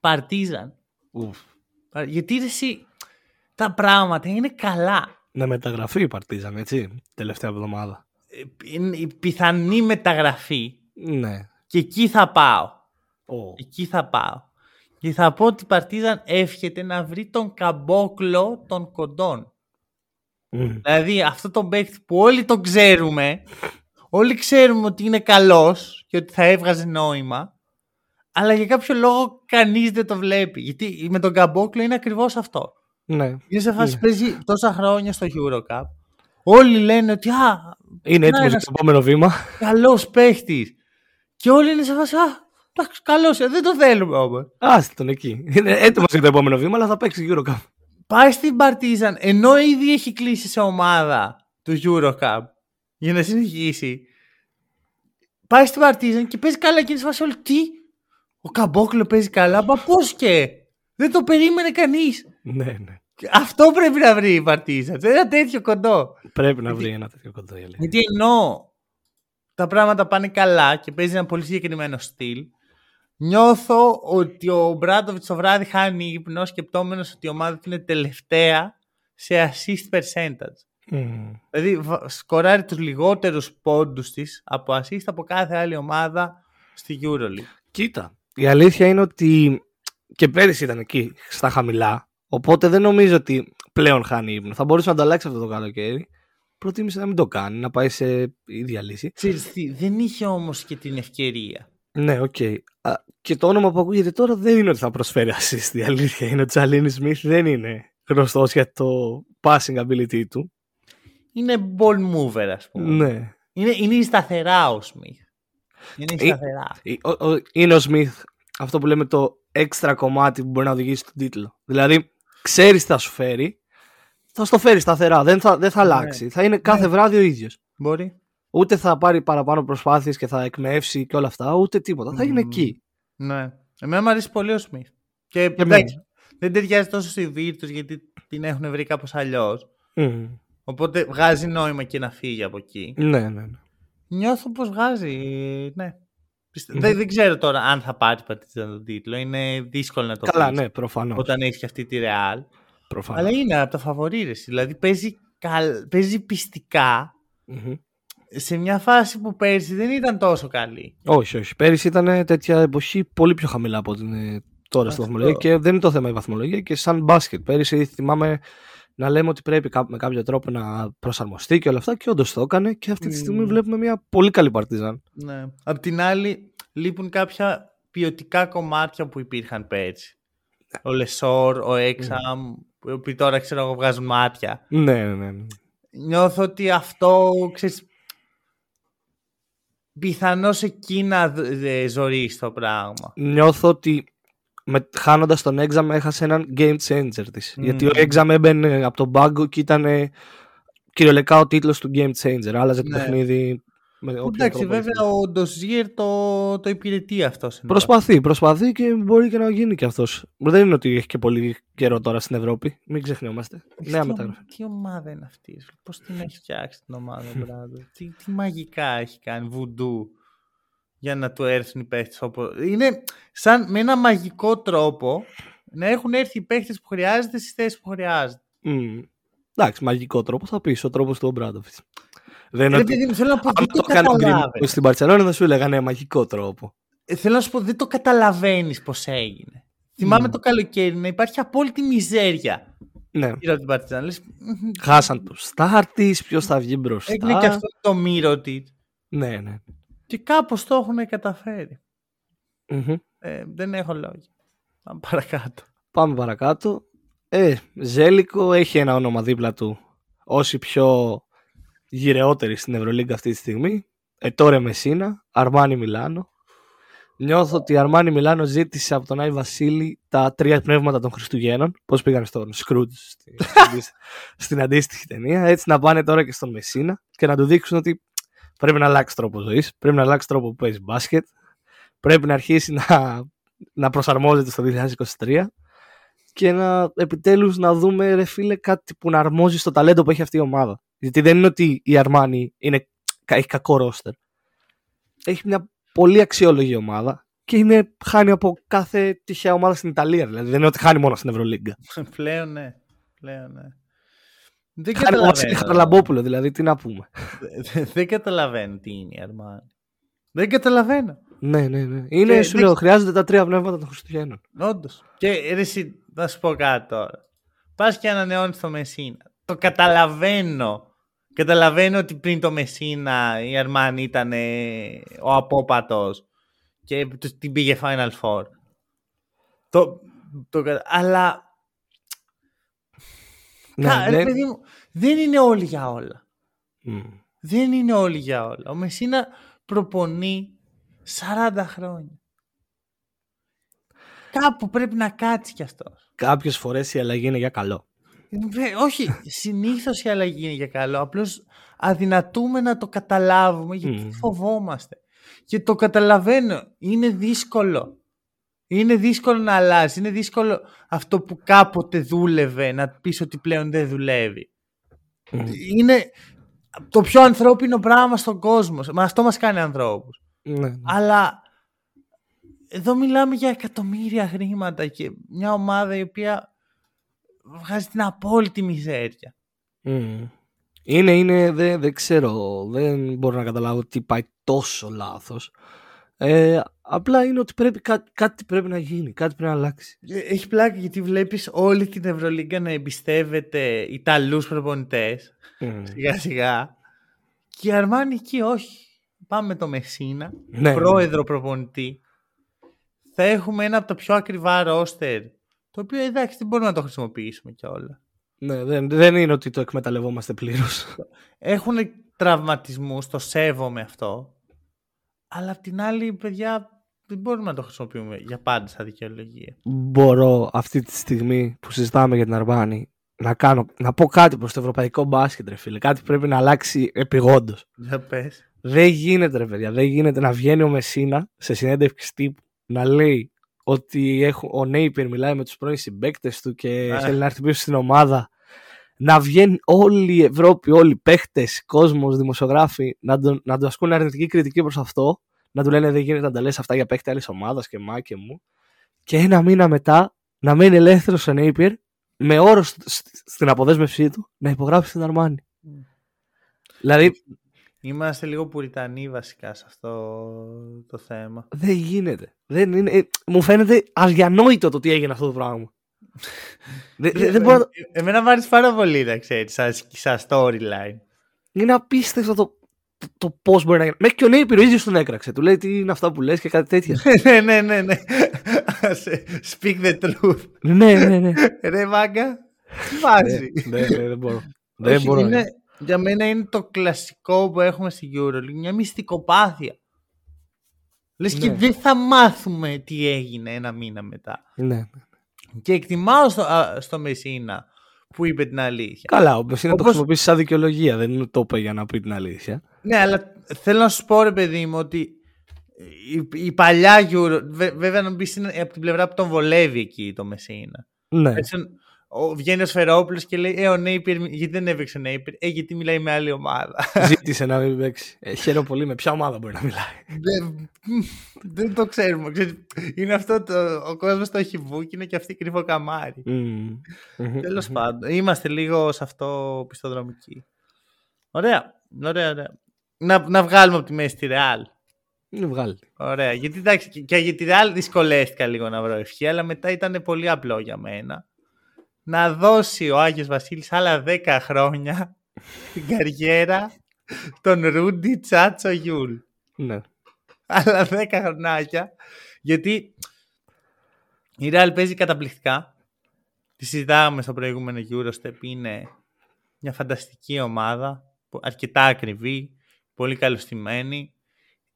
Παρτίζαν. Ουφ. Γιατί εσύ, τα πράγματα είναι καλά. Να μεταγραφεί η Παρτίζαν, έτσι, τελευταία εβδομάδα. Ε, η πιθανή μεταγραφή. Ναι. Και εκεί θα πάω. Oh. Εκεί θα πάω. Και θα πω ότι η Παρτίζαν εύχεται να βρει τον Καμπόκλο των κοντών. Mm. Δηλαδή αυτό το παίκτη που όλοι τον ξέρουμε, όλοι ξέρουμε ότι είναι καλός και ότι θα έβγαζε νόημα, αλλά για κάποιο λόγο κανείς δεν το βλέπει. Γιατί με τον Καμπόκλο είναι ακριβώς αυτό. Ναι. Είναι σε φάση, ναι, παίζει τόσα χρόνια στο EuroCup. Όλοι λένε ότι α, είναι έτοιμος για το επόμενο βήμα. Καλός παίκτης. Και όλοι είναι σε φάση, α, εντάξει, καλός, δεν το θέλουμε όμως. Άστε τον εκεί. Είναι έτοιμος για το επόμενο βήμα, αλλά θα παίξει EuroCup. Πάει στην Παρτίζαν, ενώ ήδη έχει κλείσει σε ομάδα του EuroCup για να συνεχίσει. Πάει στην Παρτίζαν και παίζει καλά και είναι σε φάση όλη. Τι, ο Καμπόκλο παίζει καλά, μα πώς και, δεν το περίμενε κανείς. Ναι, ναι. Αυτό πρέπει να βρει η Παρτίζαν, ένα τέτοιο κοντό. Πρέπει να βρει ένα τέτοιο κοντό. Γιατί ενώ τα πράγματα πάνε καλά και παίζει ένα πολύ συγκεκριμένο στυλ, νιώθω ότι ο Μπράτοβιτς το βράδυ χάνει ύπνο σκεπτόμενος ότι η ομάδα του είναι τελευταία σε assist percentage. Mm. Δηλαδή σκοράρει τους λιγότερους πόντους της από assist από κάθε άλλη ομάδα στη EuroLeague. Κοίτα, η αλήθεια είναι ότι και πέρυσι ήταν εκεί στα χαμηλά, οπότε δεν νομίζω ότι πλέον χάνει ύπνο. Θα μπορούσε να το αλλάξει αυτό το καλοκαίρι. Προτίμησε να μην το κάνει, να πάει σε ίδια λύση. Ξέρετε, δεν είχε όμως και την ευκαιρία. Ναι, οκ. Okay. Και το όνομα που ακούγεται τώρα δεν είναι ότι θα προσφέρει assist. Η αλήθεια είναι ότι ο Τσαλίνι Σμιθ δεν είναι γνωστός για το passing ability του. Είναι ball mover, ας πούμε. Ναι. Είναι, είναι η σταθερά ο Σμιθ. Είναι η σταθερά. Ο, ο, είναι ο Σμιθ αυτό που λέμε το έξτρα κομμάτι που μπορεί να οδηγήσει στον τίτλο. Δηλαδή, ξέρει τι θα σου φέρει, θα στο φέρει σταθερά. Δεν θα, δεν θα αλλάξει. Ναι. Θα είναι κάθε, ναι, βράδυ ο ίδιος. Μπορεί. Ούτε θα πάρει παραπάνω προσπάθειες και θα εκμεύσει και όλα αυτά, ούτε τίποτα. Mm. Θα είναι εκεί. Ναι. Εμένα μου αρέσει πολύ ο Σμιθ. Και, και δεν ταιριάζει τόσο στη Virtus γιατί την έχουν βρει κάπως αλλιώς. Mm. Οπότε βγάζει νόημα και να φύγει από εκεί. Ναι, ναι, ναι. Νιώθω πως βγάζει. Ναι. Mm. Δεν, δεν ξέρω τώρα αν θα πάρει Παρτίζαν τον τίτλο. Είναι δύσκολο να το πει. Καλά, ναι, προφανώς. Όταν έχει και αυτή τη Real. προφανώς. Αλλά είναι από τα φαβορήρες. Δηλαδή παίζει, καλ... παίζει πιστικά mm-hmm. σε μια φάση που πέρσι δεν ήταν τόσο καλή. Όχι, όχι. Πέρσι ήταν τέτοια εποχή πολύ πιο χαμηλά από την τώρα στη βαθμολογία και δεν είναι το θέμα η βαθμολογία και σαν μπάσκετ. Πέρυσι θυμάμαι να λέμε ότι πρέπει με κάποιο τρόπο να προσαρμοστεί και όλα αυτά και όντως το έκανε και αυτή τη στιγμή mm. βλέπουμε μια πολύ καλή Παρτίζαν. Ναι. Απ' την άλλη λείπουν κάποια ποιοτικά κομμάτια που υπήρχαν πέρυσι. Ο Λεσόρ, ο Έξαμ, οι mm. οποίοι τώρα ξέρω εγώ βγάζουν μάτια. Ναι, ναι, ναι. Νιώθω ότι αυτό, ξέρεις, πιθανώς εκεί να ζωρίσει το πράγμα. Νιώθω ότι με, χάνοντας τον Έξαμ έχασε έναν game changer της. Mm. Γιατί ο Έξαμ έμπαινε από τον πάγκο και ήταν κυριολεκτικά ο τίτλος του game changer. Άλλαζε το ναι. παιχνίδι. Εντάξει, βέβαια ο Ντοζιέρ το, το υπηρετεί αυτό. Προσπαθεί, προσπαθεί και μπορεί και να γίνει και αυτός. Δεν είναι ότι έχει και πολύ καιρό τώρα στην Ευρώπη. Μην ξεχνιόμαστε. Νέα μεταγραφή. Τι ομάδα είναι αυτή, πώς την έχει φτιάξει την ομάδα, Μπράδο. Τι, τι μαγικά έχει κάνει, βουντού, για να του έρθουν οι παίχτες. Είναι σαν με ένα μαγικό τρόπο να έχουν έρθει οι παίχτες που χρειάζεται στις θέσεις που χρειάζεται. Mm. Εντάξει, μαγικό τρόπο θα πεις, ο τρόπος του Μπράτοβιτς. Δεν είναι ότι... θέλω να πω, αν το κάνει στην Μπαρτσελόνα σου έλεγανε μαγικό τρόπο. Ε, θέλω να σου πω, δεν το καταλαβαίνεις πώς έγινε. Mm. Θυμάμαι το καλοκαίρι να υπάρχει απόλυτη μιζέρια. Ναι. Γύρω από την Παρτιζάν. Χάσαν το στάρ της, ποιος θα βγει μπροστά. Έγινε και αυτό το μύρο της. Ναι, ναι. Και κάπως το έχουν καταφέρει. Mm-hmm. Ε, δεν έχω λόγια. Πάμε παρακάτω. Πάμε παρακάτω. Ε, Ζέλικο έχει ένα όνομα δίπλα του. Όσοι πιο... γυρεότερη στην EuroLeague αυτή τη στιγμή. Ε, τώρα Μεσίνα, Αρμάνι Μιλάνο. Νιώθω ότι η Αρμάνι Μιλάνο ζήτησε από τον Άι Βασίλη τα τρία πνεύματα των Χριστουγέννων. Πώς πήγαν στον Σκρούτζ στη, στην αντίστοιχη ταινία. Έτσι να πάνε τώρα και στον Μεσίνα και να του δείξουν ότι πρέπει να αλλάξει τρόπο ζωής, πρέπει να αλλάξει τρόπο που παίζει μπάσκετ, πρέπει να αρχίσει να, να προσαρμόζεται στο είκοσι είκοσι τρία και να επιτέλους να δούμε, ρε φίλε, κάτι που να αρμόζει στο ταλέντο που έχει αυτή η ομάδα. Γιατί δεν είναι ότι η Αρμάνι είναι, έχει κακό ρόστερ. Έχει μια πολύ αξιόλογη ομάδα και είναι, χάνει από κάθε τυχαία ομάδα στην Ιταλία. Δηλαδή δεν είναι ότι χάνει μόνο στην Ευρωλίγκα. Πλέον ναι. Πλέον, ναι. Δεν χάνει από τον Χαραλαμπόπουλο, δηλαδή τι να πούμε. Δεν καταλαβαίνω τι είναι η Αρμάνι. Δεν καταλαβαίνω. Ναι, ναι, ναι. Είναι, και, σου λέω, δεν... χρειάζονται τα τρία πνεύματα των Χριστουγέννων. Όντως. Και εσύ, θα σου πω κάτι τώρα. Πας και ανανεώνεις το Μεσίνα. Το καταλαβαίνω. Καταλαβαίνω ότι πριν το Μεσίνα η Αρμάνι ήταν ο απόπατος και την πήγε Final Four. Το, το, αλλά ναι, Κα, ναι. Ρε παιδί μου, δεν είναι όλοι για όλα. Mm. Δεν είναι όλοι για όλα. Ο Μεσίνα προπονεί σαράντα χρόνια. Κάπου πρέπει να κάτσει κι αυτός. Κάποιες φορές η αλλαγή είναι για καλό. Όχι, συνήθως η αλλαγή είναι για καλό. Απλώς αδυνατούμε να το καταλάβουμε γιατί mm. φοβόμαστε. Και το καταλαβαίνω. Είναι δύσκολο. Είναι δύσκολο να αλλάζει. Είναι δύσκολο αυτό που κάποτε δούλευε να πεις ότι πλέον δεν δουλεύει. Mm. Είναι το πιο ανθρώπινο πράγμα στον κόσμο. Μα αυτό μας κάνει ανθρώπους. Mm. Αλλά εδώ μιλάμε για εκατομμύρια χρήματα και μια ομάδα η οποία βγάζει την απόλυτη μιζέρια. Mm. Είναι, είναι, δεν δε ξέρω, δεν μπορώ να καταλάβω τι πάει τόσο λάθος. Ε, απλά είναι ότι πρέπει, κά, κάτι πρέπει να γίνει, κάτι πρέπει να αλλάξει. Έχει πλάκα γιατί βλέπεις όλη την Ευρωλίγκα να εμπιστεύεται Ιταλούς προπονητές, mm. σιγά σιγά, και η Αρμάνι εκεί όχι. Πάμε με το Μεσίνα, ναι, πρόεδρο ναι. προπονητή. Θα έχουμε ένα από τα πιο ακριβά ρόστερ. Το οποίο εντάξει δεν μπορούμε να το χρησιμοποιήσουμε και όλα. Ναι, δεν, δεν είναι ότι το εκμεταλλευόμαστε πλήρως. Έχουν τραυματισμούς, το σέβομαι αυτό. Αλλά απ' την άλλη, παιδιά, δεν μπορούμε να το χρησιμοποιούμε για πάντα σαν δικαιολογία. Μπορώ αυτή τη στιγμή που συζητάμε για την Αρμάνι να, κάνω, να πω κάτι προς το ευρωπαϊκό μπάσκετ, ρε φίλε. Κάτι πρέπει να αλλάξει επειγόντως. Για πες. Δεν γίνεται, ρε παιδιά. Δεν γίνεται να βγαίνει ο Μεσίνα σε συνέντευξη τύπου να λέει ότι έχουν, ο Neapier μιλάει με τους πρώην συμπαίκτες του και θέλει να έρθει πίσω στην ομάδα, να βγαίνει όλη η Ευρώπη, όλοι οι παίχτες, κόσμος, δημοσιογράφοι να του να ασκούν αρνητική κριτική προς αυτό, να του λένε δεν γίνεται να τα λες αυτά για παίχτη άλλης ομάδας και μά και μου, και ένα μήνα μετά να μένει ελεύθερος ο Neapier με όρο στην αποδέσμευσή του να υπογράψει την Αρμάνι. Mm. Δηλαδή. Είμαστε λίγο πουριτανοί βασικά σε αυτό το θέμα. Δεν γίνεται. Δεν είναι... Μου φαίνεται αδιανόητο το τι έγινε αυτό το πράγμα. δε, δε, δεν μπορώ... Εμένα μου άρεσε πάρα πολύ να ξέρει, σαν storyline. Είναι απίστευτο το, το, το πώς μπορεί να γίνει. Μέχρι και ο Neapier ίδιος τον έκραξε. Του λέει τι είναι αυτά που λες και κάτι τέτοια. ναι, ναι, ναι, ναι. Speak the truth. ναι, ναι, ναι. Ρε μάγκα, τι βάζει. ναι, ναι, ναι, δεν μπορώ. δεν μπορώ είναι, ναι. Για μένα είναι το κλασικό που έχουμε στην EuroLeague. Μια μυστικοπάθεια. Λες ναι. Και δεν θα μάθουμε τι έγινε ένα μήνα μετά. Ναι. Και εκτιμάω στο, α, στο Μεσίνα που είπε την αλήθεια. Καλά, ο Μεσίνα όπως... το χρησιμοποιήσει σαν δικαιολογία, δεν είναι το είπε για να πει την αλήθεια. Ναι, αλλά θέλω να σου πω ρε παιδί μου ότι η, η παλιά Euro, βέ, βέβαια να μπει από την πλευρά που τον βολεύει εκεί το Μεσίνα. Ναι. Έτσι, ο, βγαίνει ο Σφερόπουλος και λέει ε, ο Neapier, γιατί δεν έπαιξε ο Neapier, ε, γιατί μιλάει με άλλη ομάδα. Ζήτησε να μην παίξει. Ε, χαίρομαι πολύ, με ποια ομάδα μπορεί να μιλάει. δεν, δεν το ξέρουμε. Είναι αυτό το, ο κόσμος το έχει βούκινο και είναι και αυτή κρύβο καμάρι. Mm. Τέλος πάντων, είμαστε λίγο σε αυτό πιστοδρομικοί. Ωραία, ωραία, ωραία. Να, να βγάλουμε από τη μέση τη Real. Βγάλει. Ωραία, γιατί εντάξει, και για τη Real δυσκολεύτηκα λίγο να βρω ευχή, αλλά μετά ήταν πολύ απλό για μένα. Να δώσει ο Άγιος Βασίλης άλλα δέκα χρόνια την καριέρα τον Ρούντι Τσάτσο Γιούλ. Ναι. Άλλα δέκα χρονάκια. Γιατί η Real παίζει καταπληκτικά. Τη συζητάμε στο προηγούμενο Eurostep. Είναι μια φανταστική ομάδα. Αρκετά ακριβή. Πολύ καλωστημένη.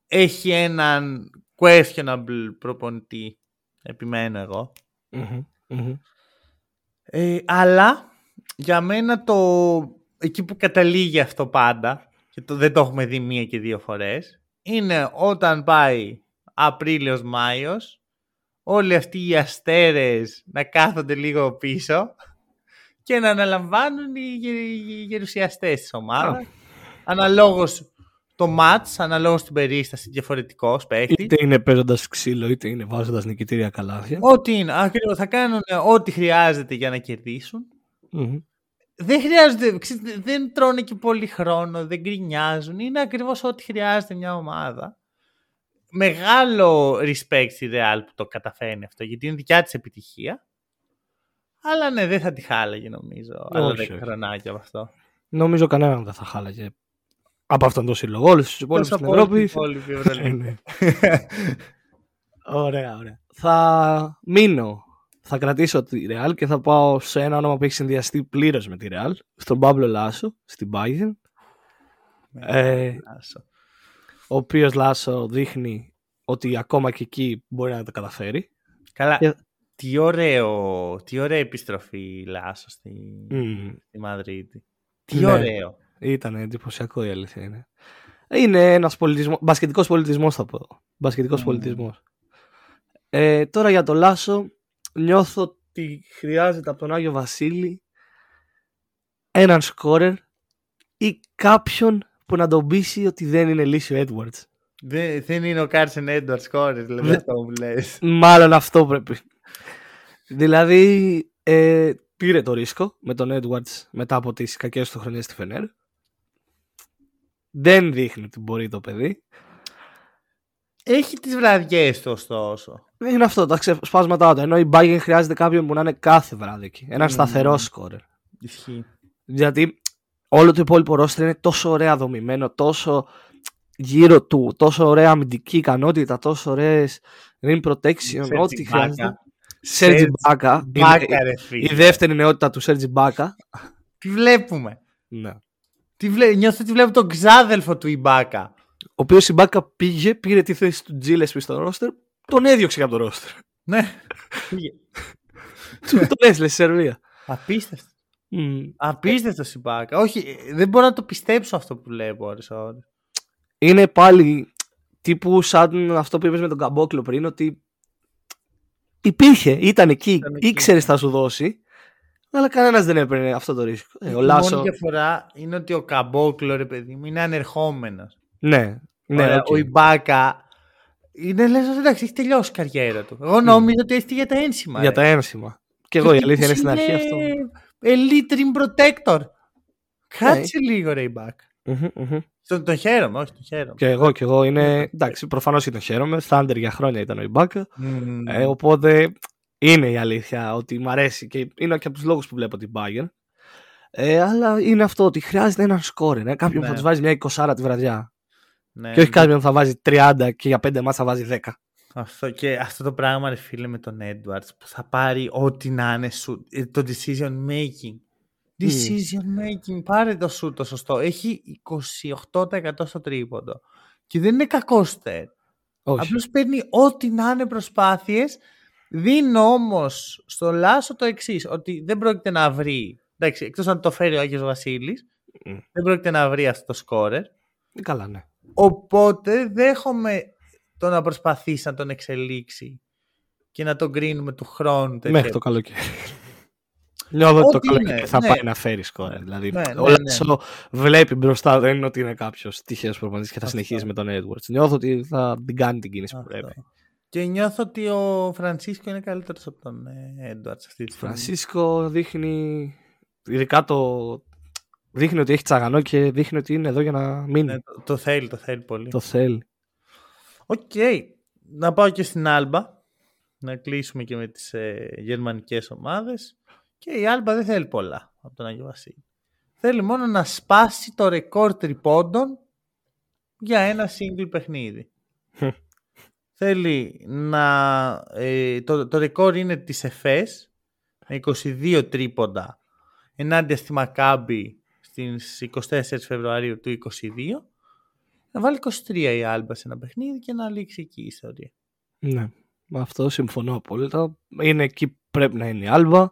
Έχει έναν questionable προπονητή. Επιμένω εγώ. Mm-hmm, mm-hmm. Ε, αλλά για μένα το εκεί που καταλήγει αυτό πάντα και το, δεν το έχουμε δει μία και δύο φορές είναι όταν πάει Απρίλιος Μάιος όλοι αυτοί οι αστέρες να κάθονται λίγο πίσω και να αναλαμβάνουν οι, γε, οι γερουσιαστές της ομάδας. Oh. Αναλόγως το μάτς, αναλόγως την περίσταση, διαφορετικός παίκτης. Είτε είναι παίζοντας ξύλο, είτε είναι βάζοντας νικητήρια καλάθια. Ό,τι είναι. Ακριβώς, θα κάνουν ό,τι χρειάζεται για να κερδίσουν. Mm-hmm. Δεν χρειάζονται, δεν τρώνε και πολύ χρόνο, δεν γκρινιάζουν. Είναι ακριβώς ό,τι χρειάζεται μια ομάδα. Μεγάλο respect στη Real που το καταφέρνει αυτό, γιατί είναι δικιά της επιτυχία. Αλλά ναι, δεν θα τη χάλαγε νομίζω. Αλλά δέκα χρονάκια από αυτό. Νομίζω κανέναν δεν θα χάλαγε. Από αυτόν τον σύλλογο, όλους τους υπόλοιπους στην Ευρώπη. Ωραία, ωραία. Θα μείνω, θα κρατήσω τη Real και θα πάω σε ένα όνομα που έχει συνδυαστεί πλήρως με τη Real, στον Πάμπλο Λάσο, στην Bayern. ε, ο οποίος Λάσο δείχνει ότι ακόμα και εκεί μπορεί να το καταφέρει. Καλά, και... τι, ωραίο, τι ωραία επιστροφή Λάσο στη, mm. στη Μαδρίτη. Τι ναι. ωραίο. Ήταν εντυπωσιακό η αλήθεια είναι. Είναι ένας πολιτισμός, μπασκετικός πολιτισμός θα πω. Μπασκετικός mm. πολιτισμός. Ε, τώρα για το Λάσο νιώθω ότι χρειάζεται από τον Άγιο Βασίλη έναν σκόρερ ή κάποιον που να τον πείσει ότι δεν είναι λύση ο Edwards. Δε, δεν είναι ο Κάρσεν Edwards σκόρερ, δηλαδή αυτό που λες. Μάλλον αυτό πρέπει. δηλαδή ε, πήρε το ρίσκο με τον Edwards μετά από τις κακές του χρονιές στη Φενέρ. Δεν δείχνει ότι μπορεί το παιδί. Έχει τις βραδιές του ωστόσο. Είναι αυτό, τα ξεσπάσματά του. Ενώ η Bayern χρειάζεται κάποιον που να είναι κάθε βράδυ εκεί. Ένα mm. σταθερό σκόρερ. Ισχύει. Γιατί όλο το υπόλοιπο ρόστρι είναι τόσο ωραία δομημένο, τόσο γύρω του, τόσο ωραία αμυντική ικανότητα, τόσο ωραίες rim protection, ό,τι χρειάζεται. Σέρτζι Μπάκα. Η δεύτερη νεότητα του Σέρτζι Μπάκα. Τι βλέπουμε. Ναι. Τι βλέ... Νιώθω ότι βλέπω τον ξάδελφο του Ιμπάκα. Ο οποίος Ιμπάκα πήγε, πήρε τη θέση του Τζίλεσπι στο ρόστερ, τον έδιωξε από το ρόστερ. Ναι. Τον έστειλε στη Σερβία. Απίστευτο. Mm. Απίστευτο Ιμπάκα. Όχι, δεν μπορώ να το πιστέψω αυτό που βλέπω ώρες ώρες. Είναι πάλι τύπου σαν αυτό που είπες με τον Καμπόκλο πριν, ότι υπήρχε, ήταν εκεί, ήταν εκεί. Ήξερες θα σου δώσει. Αλλά κανένας δεν έπαιρνε αυτό το ρίσκο. Ε, ο Λάσο... Η μόνη διαφορά είναι ότι ο Καμπόκλο, ρε παιδί μου, είναι ανερχόμενος. Ναι, ναι. Ωραία, okay. Ο Ιμπάκα είναι λες, εντάξει, έχει τελειώσει η καριέρα του. Εγώ νόμιζα mm. ότι έστει για τα ένσημα. Για ρε. τα ένσημα. Και εγώ η αλήθεια είναι στην αρχή αυτό. Elite Rim Protector. Κάτσε λίγο ρε η μπακ. Τον χαίρομαι, όχι τον χαίρομαι. Και εγώ, και εγώ είναι. Εντάξει, προφανώς και τον χαίρομαι. Thunder για χρόνια ήταν ο Ιμπάκ. Ε, οπότε είναι η αλήθεια ότι μου αρέσει και είναι και από τους λόγους που βλέπω την Bayern. Ε, αλλά είναι αυτό ότι χρειάζεται έναν σκόρερ. Ε, κάποιον ναι. που θα του βάζει μια εικοσάρα τη βραδιά. Ναι, και όχι ναι. κάποιον που θα βάζει τριάντα και για πέντε μάτς θα βάζει δέκα. Αυτό, και αυτό το πράγμα, ρε φίλε, με τον Edwards που θα πάρει ό,τι να είναι σου, το decision making. Decision making, πάρε το σου το σωστό. Έχει είκοσι οκτώ τοις εκατό στο τρίποντο. Και δεν είναι κακός τερ. Απλώς παίρνει ό,τι να είναι προσπάθειες. Δίνω όμως στο Λάσο το εξής, ότι δεν πρόκειται να βρει, εντάξει, εκτός αν το φέρει ο Άγιος Βασίλης, mm. δεν πρόκειται να βρει αυτό το σκόρερ. Καλά, ναι. Οπότε δέχομαι το να προσπαθήσει να τον εξελίξει και να τον κρίνουμε του χρόνου. Τέτοια. Μέχρι το καλοκαίρι. Νιώθω ότι το καλοκαίρι θα ναι. πάει να φέρει σκόρερ. Δηλαδή, ναι, ναι, ο Λάσο ναι, ναι. βλέπει μπροστά, δεν είναι ότι είναι κάποιος τυχαίος προπονητής και θα αυτό. συνεχίσει με τον Edwards. Νιώθω ότι θα την κάνει την κίνηση αυτό. που πρέπει. Και νιώθω ότι ο Φρανσίσκο είναι καλύτερος από τον Έντουαρτς αυτή τη στιγμή. Ο Φρανσίσκο δείχνει, ειδικά το, δείχνει ότι έχει τσαγανό και δείχνει ότι είναι εδώ για να μείνει. Ναι, το, το θέλει, το θέλει πολύ. Το θέλει. Οκ. Okay. Να πάω και στην Άλμπα. Να κλείσουμε και με τις ε, γερμανικές ομάδες. Και η Άλμπα δεν θέλει πολλά από τον Άγιο Βασίλη. Θέλει μόνο να σπάσει το ρεκόρ τριπώντων για ένα σύγκλι παιχνίδι. Θέλει να... Ε, το, το ρεκόρ είναι της Εφές με είκοσι δύο τρίποντα ενάντια στη Μακάμπι στις εικοστή τέταρτη Φεβρουαρίου του είκοσι δύο. Να βάλει είκοσι τρία η Άλμπα σε ένα παιχνίδι και να λήξει εκεί η ιστορία. Ναι, με αυτό συμφωνώ απόλυτα. Είναι εκεί πρέπει να είναι η Άλμπα.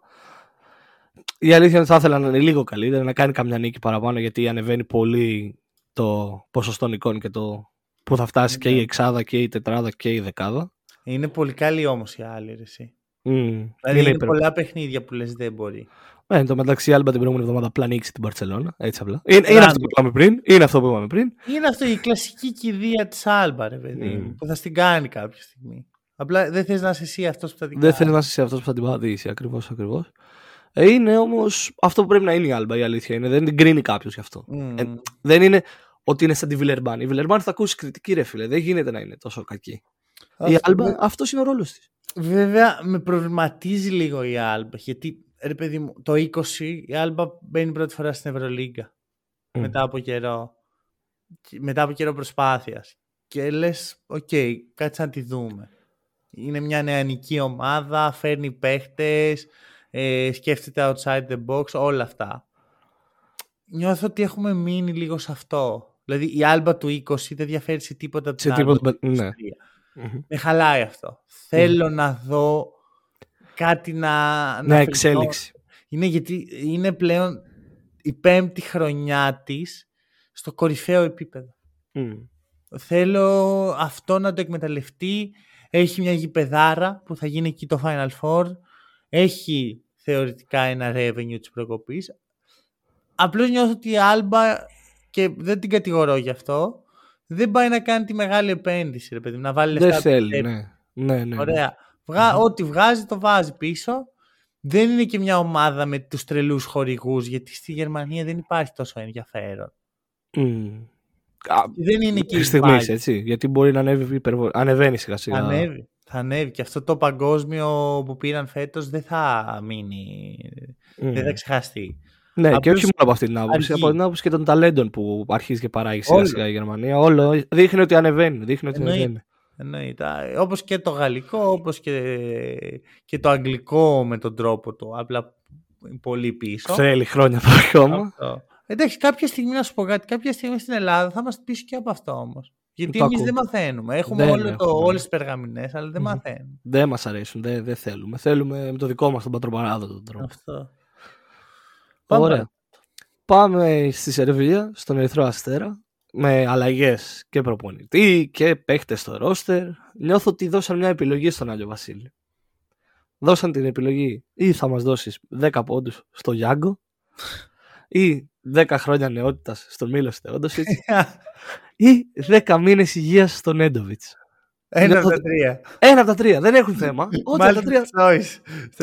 Η αλήθεια είναι θα ήθελα να είναι λίγο καλύτερα, να κάνει καμιά νίκη παραπάνω, γιατί ανεβαίνει πολύ το ποσοστό νικών και το... που θα φτάσει και η εξάδα και η τετράδα και η δεκάδα. Είναι πολύ καλή όμως η άλλη ρε εσύ. Mm, δηλαδή είναι, είναι πολλά παιχνίδια που λες δεν μπορεί. Ε, εν τω μεταξύ η Άλμπα την προηγούμενη εβδομάδα πλανήξει την Μπαρτσελώνα. Έτσι απλά. Είναι, είναι, αυτό που είπαμε πριν, είναι αυτό που είπαμε πριν. Είναι αυτό η κλασική κηδεία της Άλμπα ρε παιδί mm. που θα την κάνει κάποια στιγμή. Απλά δεν θες να είσαι εσύ αυτός που θα την κάνει. Δεν θες να είσαι εσύ αυτός που θα την πατήσει ακριβώς ακριβώς. Είναι όμως αυτό που πρέπει να είναι η Άλμπα η αλήθεια. Είναι, δεν την κρίνει κάποιος γι' αυτό. Mm. Ε, δεν είναι... Ότι είναι σαν τη Villeurbanne. Η Villeurbanne θα ακούσει κριτική ρε φίλε. Δεν γίνεται να είναι τόσο κακή. Αυτό η Alba, με... αυτός είναι ο ρόλος της. Βέβαια με προβληματίζει λίγο η Alba. Γιατί ρε παιδί μου το είκοσι η Alba μπαίνει πρώτη φορά στην Ευρωλίγκα. Mm. Μετά από καιρό. Μετά από καιρό προσπάθειας. Και λες οκ okay, κάτσε να τη δούμε. Είναι μια νεανική ομάδα. Φέρνει παίχτες. Ε, σκέφτεται outside the box. Όλα αυτά. Νιώθω ότι έχουμε μείνει λίγο σε αυτό. Δηλαδή η Άλμπα του είκοσι δεν διαφέρει σε τίποτα από την Άλμπα. Ναι. Με χαλάει αυτό. Mm. Θέλω να δω κάτι να... Να, να εξέλιξη. Είναι γιατί είναι πλέον η πέμπτη χρονιά της στο κορυφαίο επίπεδο. Mm. Θέλω αυτό να το εκμεταλλευτεί. Έχει μια γηπεδάρα που θα γίνει εκεί το Final Four. Έχει θεωρητικά ένα revenue της προκοπής. Απλώς νιώθω ότι η Άλμπα, και δεν την κατηγορώ γι' αυτό, δεν πάει να κάνει τη μεγάλη επένδυση, ρε παιδί, να βάλει λεφτά. Δεν θέλει, ναι. ναι, ναι. Ωραία. Βγα... Mm-hmm. Ό,τι βγάζει το βάζει πίσω. Δεν είναι και μια ομάδα με τους τρελούς χορηγούς, γιατί στη Γερμανία δεν υπάρχει τόσο ενδιαφέρον. Mm. Δεν είναι και στιγμής, έτσι, γιατί μπορεί να ανέβει υπερβολή. Ανεβαίνει σιγά σιγά. Ανέβει. Θα ανέβει και αυτό το παγκόσμιο που πήραν φέτος δεν θα μείνει, mm. δεν θα ξεχαστεί. Ναι, από και όχι μόνο από αυτή την άποψη, από την άποψη και των ταλέντων που αρχίζει και παράγει σιγά-σιγά η Γερμανία. Όλο δείχνει ότι ανεβαίνει. Δείχνει ότι ανεβαίνει. Εννοείται. Όπως και το γαλλικό, όπως και, και το αγγλικό με τον τρόπο του. Απλά πολύ πίσω. Θέλει χρόνια ακόμα. Εντάξει, κάποια στιγμή να σου πω κάτι, κάποια στιγμή στην Ελλάδα θα είμαστε πίσω και από αυτό όμως. Γιατί εμείς δεν μαθαίνουμε. Έχουμε δεν όλο το, όλες τις περγαμηνές, αλλά δεν mm-hmm. μαθαίνουμε. Δεν μας αρέσουν, δεν, δεν θέλουμε. Θέλουμε με το δικό μας τον πατροπαράδο τον τρόπο. Αυτό. Πάμε. Ωραία. Πάμε στη Σερβία, στον Ερυθρό Αστέρα, με αλλαγές και προπονητή και παίχτες στο ρόστερ. Νιώθω ότι δώσαν μια επιλογή στον Άγιο Βασίλη. Δώσαν την επιλογή ή θα μας δώσεις δέκα πόντους στο Γιάνγκο ή δέκα χρόνια νεότητας στον Μίλος Θεόντωσιτς ή δέκα μήνες υγείας στον Νέντοβιτς. Ένα από τα τρία. Ένα από τα τρία. Δεν έχουν θέμα. Όχι από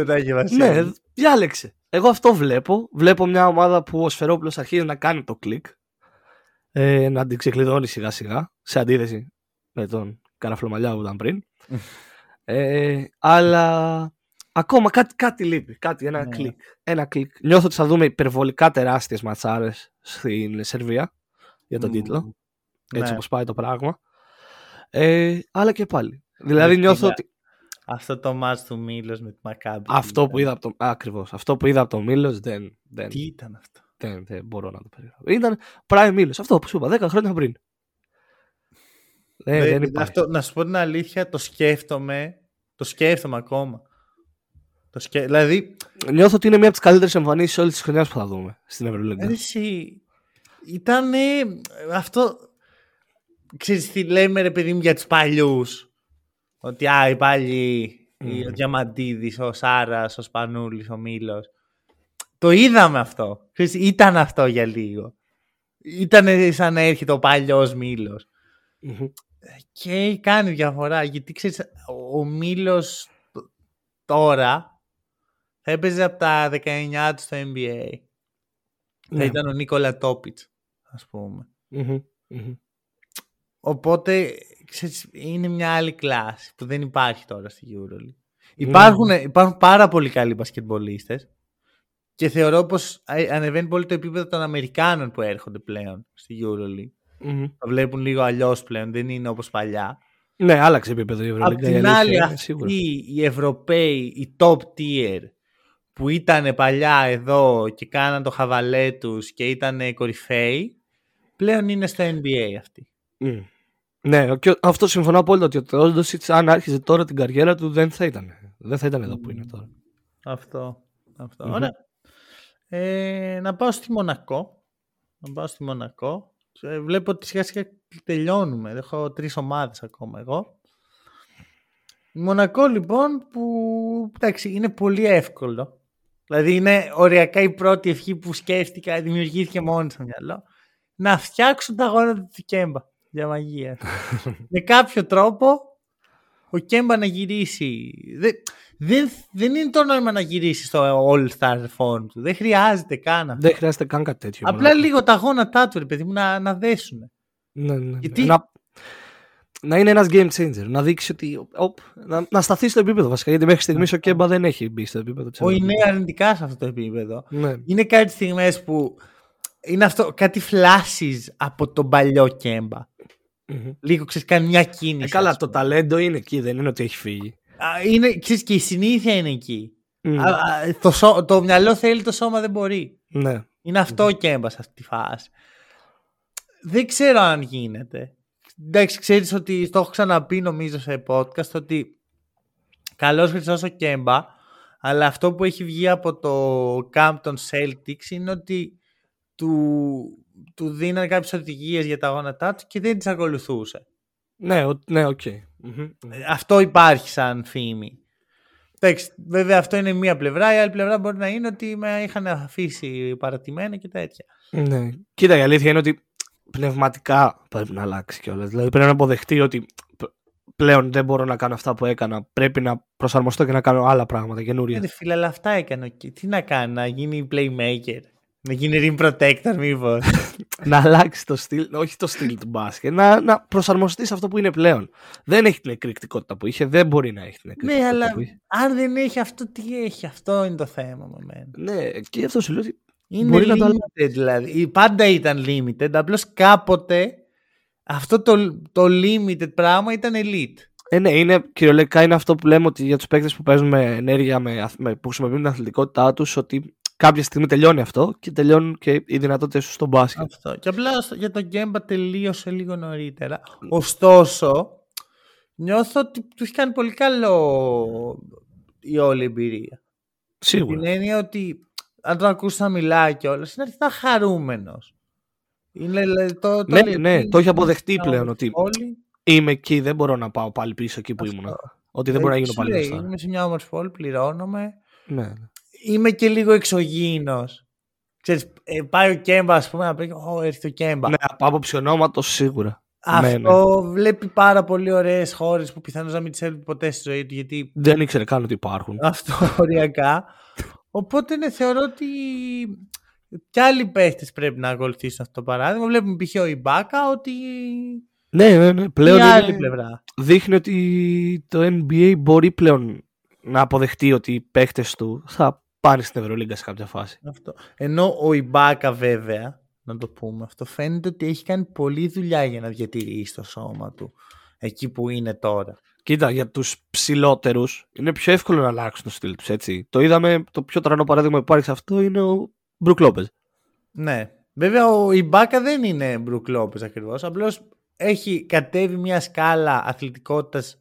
τα τρία. Ναι, διάλεξε. Εγώ αυτό βλέπω. Βλέπω μια ομάδα που ο Σφερόπουλος αρχίζει να κάνει το κλικ. Ε, να την ξεκλειδώνει σιγά σιγά. Σε αντίθεση με τον Καραφλωμαλιά που ήταν πριν. Ε, αλλά ακόμα κάτι, κάτι λείπει. Κάτι, ένα, yeah. κλικ, ένα κλικ. Νιώθω ότι θα δούμε υπερβολικά τεράστιες ματσάρες στην Σερβία για τον mm. τίτλο. Έτσι yeah. όπως πάει το πράγμα. Ε, αλλά και πάλι. Δηλαδή νιώθω ότι. Αυτό το μάτς του Μίλος με τη Μακάμπη. Αυτό που είδα από το. Ακριβώς. Αυτό που είδα από το Μίλος δεν. δεν... Τι ήταν αυτό. Δεν, δεν μπορώ να το περιγράψω. Ήταν prime Μίλος. Αυτό που σου είπα δέκα χρόνια πριν. Δεν, δεν, δεν αυτό, να σου πω την αλήθεια, το σκέφτομαι. Το σκέφτομαι ακόμα. Το σκέ... Δηλαδή. Νιώθω ότι είναι μία από τις καλύτερες εμφανίσεις όλης της χρονιάς που θα δούμε στην EuroLeague. Έτσι. Ήταν αυτό. Ξέρεις τι λέμε ρε παιδί μου για τους παλιούς. Ότι α, οι πάλι mm. ο Διαμαντίδης, ο Σάρας, ο Σπανούλης, ο Μήλος. Το είδαμε αυτό. Ξέρεις, ήταν αυτό για λίγο. Ήταν σαν να έρχεται ο παλιός Μήλος. Mm-hmm. Και κάνει διαφορά. Γιατί ξέρεις, ο Μήλος τώρα θα έπαιζε από τα δεκαεννιά του στο N B A. Mm. Θα ήταν ο Νίκολα Τόπιτς, ας πούμε. Mm-hmm. Mm-hmm. Οπότε, ξέρεις, είναι μια άλλη κλάση που δεν υπάρχει τώρα στη EuroLeague. Υπάρχουν, mm. υπάρχουν πάρα πολύ καλοί μπασκετμπολίστες και θεωρώ πως ανεβαίνει πολύ το επίπεδο των Αμερικάνων που έρχονται πλέον στη EuroLeague. Mm. Το βλέπουν λίγο αλλιώς πλέον, δεν είναι όπως παλιά. Ναι, άλλαξε επίπεδο η EuroLeague. Απ' την άλλη, αυτοί οι Ευρωπαίοι, οι top tier που ήταν παλιά εδώ και κάναν το χαβαλέ τους και ήταν κορυφαίοι, πλέον είναι στο N B A αυτοί. Mm. Ναι, και αυτό συμφωνώ απόλυτα ότι ο Θεόδωσιτς αν άρχιζε τώρα την καριέρα του δεν θα ήταν. Δεν θα ήταν εδώ που είναι τώρα. Αυτό. αυτό. Mm-hmm. Ωραία. Ε, να πάω στη Μονακό. Να πάω στη Μονακό. Ε, βλέπω ότι σιγά σιγά τελειώνουμε. Έχω τρεις ομάδες ακόμα εγώ. Η Μονακό λοιπόν που εντάξει, είναι πολύ εύκολο. Δηλαδή είναι οριακά η πρώτη ευχή που σκέφτηκα, δημιουργήθηκε μόνη στο μυαλό. Να φτιάξουν τα γόνατα του Κέμπα. Για μαγεία. Με κάποιο τρόπο ο Κέμπα να γυρίσει. Δεν, δεν, δεν είναι το νόημα να γυρίσει στο all-star form του. Δεν χρειάζεται καν αυτό. Δεν χρειάζεται καν κάτι τέτοιο. Απλά μόνο. Λίγο τα γόνατά του, ρε παιδί μου, να, να δέσουν. Ναι, ναι, ναι. Γιατί... Να, να είναι ένας game changer. Να δείξει ότι. Οπ, να, να σταθεί στο επίπεδο βασικά. Γιατί μέχρι στιγμής ο Κέμπα δεν έχει μπει στο επίπεδο. Ο είναι αρνητικά σε αυτό το επίπεδο. Ναι. Είναι κάτι στιγμές που. Είναι αυτό, κάτι φλάσεις από τον παλιό Κέμπα. Mm-hmm. Λίγο ξέρεις, κάνει μια κίνηση. Ε, καλά, το ταλέντο είναι εκεί, δεν είναι ότι έχει φύγει. Είναι, ξέρεις, και η συνήθεια είναι εκεί. Mm. Α, το, σώ, το μυαλό θέλει, το σώμα δεν μπορεί. Ναι. Είναι αυτό mm-hmm. ο Κέμπα σε αυτή τη φάση. Δεν ξέρω αν γίνεται. Εντάξει, ξέρεις ότι το έχω ξαναπεί νομίζω σε podcast ότι καλός χρυσός ο Κέμπα, αλλά αυτό που έχει βγει από το Campton Celtics είναι ότι του, του δίνανε κάποιες οδηγίες για τα γόνατά του και δεν τις ακολουθούσε. Ναι, οκ. Ναι, okay. Αυτό υπάρχει σαν φήμη. Εντάξει, βέβαια αυτό είναι μία πλευρά, η άλλη πλευρά μπορεί να είναι ότι με είχαν αφήσει παρατημένα και τέτοια. Ναι. Κοίτα, η αλήθεια είναι ότι πνευματικά πρέπει να αλλάξει κιόλας. Δηλαδή πρέπει να αποδεχτεί ότι πλέον δεν μπορώ να κάνω αυτά που έκανα. Πρέπει να προσαρμοστώ και να κάνω άλλα πράγματα καινούρια. Ναι, φίλε, αλλά αυτά έκανα. Τι να κάνω, να γίνει playmaker. Να γίνει rim protector μήπως. Να αλλάξει το στυλ, όχι το στυλ του μπάσκετ, να, να προσαρμοστεί σε αυτό που είναι πλέον. Δεν έχει την εκρηκτικότητα που είχε, δεν μπορεί να έχει την εκρηκτικότητα. Ναι, αλλά που είχε. Αν δεν έχει αυτό, τι έχει, αυτό είναι το θέμα με εμένα. Ναι, και αυτό σου λέω ότι είναι μπορεί limited, να το αλλάξει. Δηλαδή. Πάντα ήταν limited, απλώς κάποτε αυτό το, το limited πράγμα ήταν elite. Ε, ναι, είναι, κυριολεκτικά είναι αυτό που λέμε ότι για τους παίκτες που παίζουν με ενέργεια, με, με, που χρησιμοποιούν την αθλητικότητά τους, ότι κάποια στιγμή τελειώνει αυτό και τελειώνουν και οι δυνατότητες σου στον μπάσκετ. Αυτό. Και απλά για τον Γκέμπα τελείωσε λίγο νωρίτερα. Ωστόσο, νιώθω ότι του έχει κάνει πολύ καλό η όλη εμπειρία. Σίγουρα. Την έννοια ότι αν τον ακούσει να μιλάει κιόλας, είναι αρκετά χαρούμενος. Είναι, το, το ναι, λέει, ναι, είναι, το έχει αποδεχτεί πλέον ότι πόλη. Είμαι εκεί, δεν μπορώ να πάω πάλι πίσω εκεί που αυτό. Ήμουν. Ότι δεν μπορώ να γίνω πάλι πίσω. Είμαι σε μια όμορφη πόλη, πληρώνομαι. Ναι. Είμαι και λίγο εξωγήινος. Ξέρεις, πάει ο Κέμπα, ας πούμε, να πει: Ω, έρθει ο Κέμπα. Ναι, από άποψη ονόματος σίγουρα. Αυτό ναι, ναι. Βλέπει πάρα πολύ ωραίες χώρες που πιθανώς να μην τις έλειπε ποτέ στη ζωή του. Γιατί... δεν ήξερε καν ότι υπάρχουν. Αυτό οριακά. Οπότε ναι, θεωρώ ότι κι άλλοι παίχτες πρέπει να ακολουθήσουν αυτό το παράδειγμα. Βλέπουμε π.χ. ο Ιμπάκα ότι. Ναι, ναι, ναι. Πλέον άλλη πλευρά. Δείχνει ότι το εν μπι έι μπορεί πλέον να αποδεχτεί ότι οι παίχτες του θα πάνε στην Ευρωλίγκα σε κάποια φάση. Αυτό. Ενώ ο Ιμπάκα βέβαια. Να το πούμε αυτό. Φαίνεται ότι έχει κάνει πολλή δουλειά για να διατηρήσει το σώμα του εκεί που είναι τώρα. Κοίτα, για τους ψηλότερους είναι πιο εύκολο να αλλάξουν το στυλ τους, έτσι. Το είδαμε, το πιο τρανό παράδειγμα που υπάρχει σε αυτό είναι ο Μπρουκ Λόπεζ. Ναι. Βέβαια ο Ιμπάκα δεν είναι Μπρουκ Λόπεζ ακριβώς. Απλώς έχει κατέβει μια σκάλα αθλητικότητας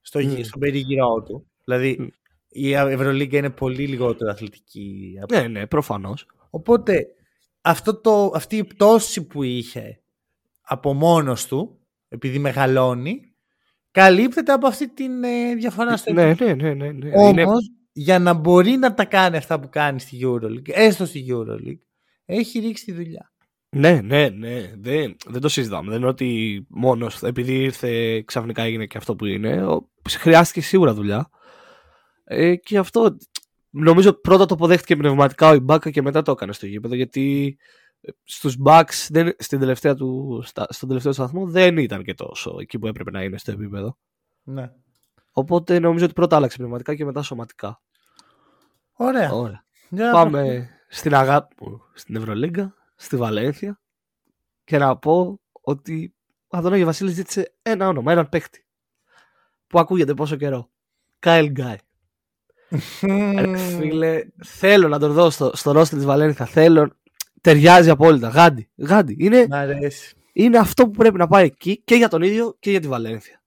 στο, mm. στον περίγυρό του. Δηλαδή mm. η Ευρωλίγκα είναι πολύ λιγότερο αθλητική. Από... ναι, ναι, προφανώς. Οπότε. Αυτό το, αυτή η πτώση που είχε από μόνος του, επειδή μεγαλώνει, καλύπτεται από αυτή τη ε, διαφορά στο ναι, ναι, ναι, ναι, ναι. Όμως, είναι... για να μπορεί να τα κάνει αυτά που κάνει στη EuroLeague, έστω στη EuroLeague, έχει ρίξει τη δουλειά. Ναι, ναι, ναι. Δεν, δεν το συζητάμε. Δεν είναι ότι μόνος, επειδή ήρθε ξαφνικά έγινε και αυτό που είναι. Χρειάστηκε σίγουρα δουλειά. Ε, και αυτό... νομίζω πρώτα το αποδέχτηκε πνευματικά ο Ιμπάκα και μετά το έκανε στο γήπεδο, γιατί στους Bucks δεν, στην τελευταία του, στον τελευταίο σταθμό δεν ήταν και τόσο εκεί που έπρεπε να είναι στο επίπεδο. Ναι. Οπότε νομίζω ότι πρώτα άλλαξε πνευματικά και μετά σωματικά. Ωραία. Ωραία. Για... πάμε στην αγάπη μου στην Ευρωλίγκα, στη Βαλένθια και να πω ότι ο Αδωνόγιος Βασίλης ζήτησε ένα όνομα, έναν παίκτη που ακούγεται πόσο καιρό. Κάιλ Γκάι. Φίλε, θέλω να τον δω στο, στο ρόστερ της Βαλένθια. Θέλω, ταιριάζει απόλυτα. Γάντι, Γάντι. Είναι, είναι αυτό που πρέπει να πάει εκεί και για τον ίδιο και για τη Βαλένθια.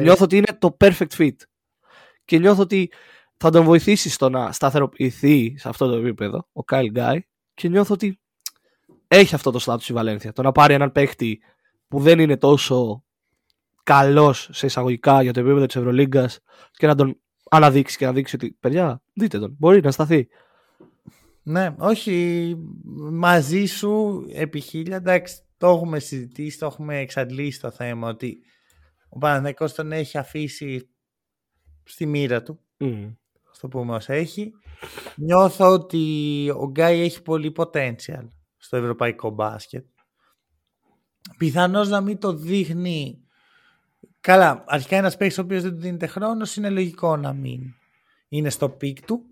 Νιώθω ότι είναι το perfect fit και νιώθω ότι θα τον βοηθήσει στο να σταθεροποιηθεί σε αυτό το επίπεδο ο Κάιλ Γκάι και νιώθω ότι έχει αυτό το στάτους η Βαλένθια. Το να πάρει έναν παίχτη που δεν είναι τόσο καλός σε εισαγωγικά για το επίπεδο της Ευρωλίγκας και να τον αναδείξει και να δείξει ότι παιδιά, δείτε τον, μπορεί να σταθεί. Ναι, όχι μαζί σου επί χίλια, εντάξει, το έχουμε συζητήσει, το έχουμε εξαντλήσει το θέμα ότι ο Παναθηναϊκός τον έχει αφήσει στη μοίρα του, mm. στο πούμε όσο έχει. Νιώθω ότι ο Γκάι έχει πολύ potential στο ευρωπαϊκό μπάσκετ. Πιθανώς να μην το δείχνει. Καλά, αρχικά ένας παίκτης ο οποίος δεν του δίνεται χρόνος, είναι λογικό να μην είναι στο πικ του.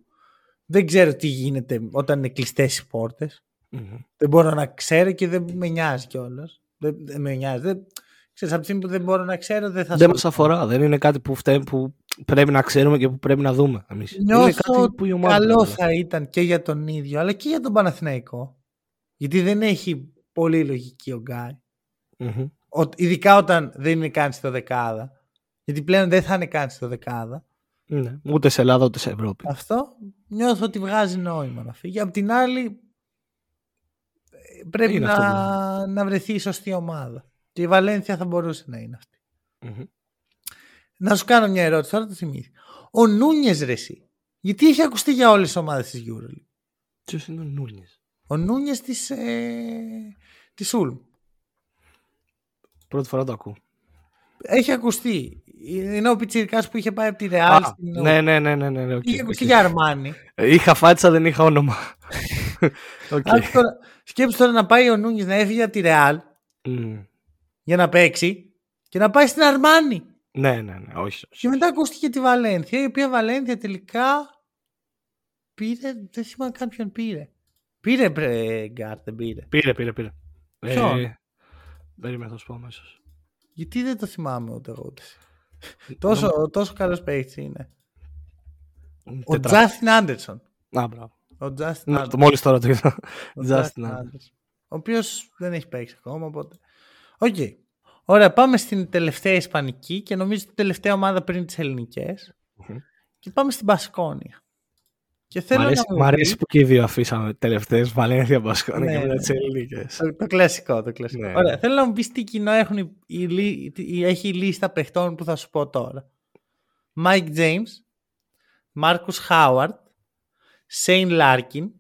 Δεν ξέρω τι γίνεται όταν είναι κλειστές οι πόρτες. Mm-hmm. Δεν μπορώ να ξέρω και δεν με νοιάζει κιόλας. Δεν, δεν με νοιάζει. Δεν, ξέρεις, από τη στιγμή που δεν μπορώ να ξέρω, δεν θα. Δεν μας αφορά. Δεν είναι κάτι που, φταίει, που πρέπει να ξέρουμε και που πρέπει να δούμε εμείς. Νιώθω κάτι που ομάδα, καλό θα ήταν και για τον ίδιο, αλλά και για τον Παναθηναϊκό. Γιατί δεν έχει πολύ λογική ο Γκάι. Mm-hmm. Ειδικά όταν δεν είναι καν στο δεκάδα. Γιατί πλέον δεν θα είναι καν στο δεκάδα. Ναι, ούτε σε Ελλάδα ούτε σε Ευρώπη. Αυτό νιώθω ότι βγάζει νόημα να φύγει. Απ' την άλλη πρέπει να, που... να βρεθεί η σωστή ομάδα. Και η Βαλένθια θα μπορούσε να είναι αυτή. Mm-hmm. Να σου κάνω μια ερώτηση, τώρα το θυμήθηκα. Ο Νούνιες ρε εσύ, γιατί έχει ακουστεί για όλες τις ομάδες της EuroLeague? Ποιος είναι ο Νούνιες? Ο Νούνιες της, ε, της Ούλμ. Πρώτη φορά το ακούω. Έχει ακουστεί. Είναι ο πιτσιρικάς που είχε πάει από τη Ρεάλ. Στην... ναι, ναι, ναι, ναι, ναι. Okay, είχε ακουστεί okay. για Αρμάνι. Είχα φάτσα, δεν είχα όνομα. Okay. Τώρα... σκέψου τώρα να πάει ο Νούνιες να έφυγε από τη Ρεάλ mm. για να παίξει και να πάει στην Αρμάνι. Ναι, ναι, ναι, όχι. Και μετά ακούστηκε τη Βαλένθια, η οποία Βαλένθια τελικά πήρε. Δεν θυμάμαι κάποιον πήρε. Πήρε, πρε, Γκάρ, δεν πήρε. Πήρε, πήρε, πήρε. Ποιον? Περίμενα, θα σου πω αμέσως. Γιατί δεν το θυμάμαι ούτε εγώ. τόσο τόσο καλός παίκτης είναι. Ο Τζάστιν Άντερσον. Α, μπράβο. Ναι, μόλις τώρα το είδα. Ο Τζάστιν Άντερσον. Ο οποίος δεν έχει παίξει ακόμα, οπότε. Οκ. Okay. Ωραία, πάμε στην τελευταία ισπανική και νομίζω την τελευταία ομάδα πριν τις ελληνικές. Mm-hmm. Και πάμε στην Μπασκόνια. Και θέλω μ' αρέσει, να μου μ' αρέσει που και οι δύο αφήσαμε τελευταίες, Βαλένθια, Μπασκόνια ναι, και μετά τις ελληνικές. Το, το κλασικό, το κλασικό. Ναι. Ωραία, θέλω να μου πεις τι κοινό έχουν οι, οι, οι, οι, έχει η λίστα παιχτών που θα σου πω τώρα. Mike James, Marcus Howard, Shane Larkin,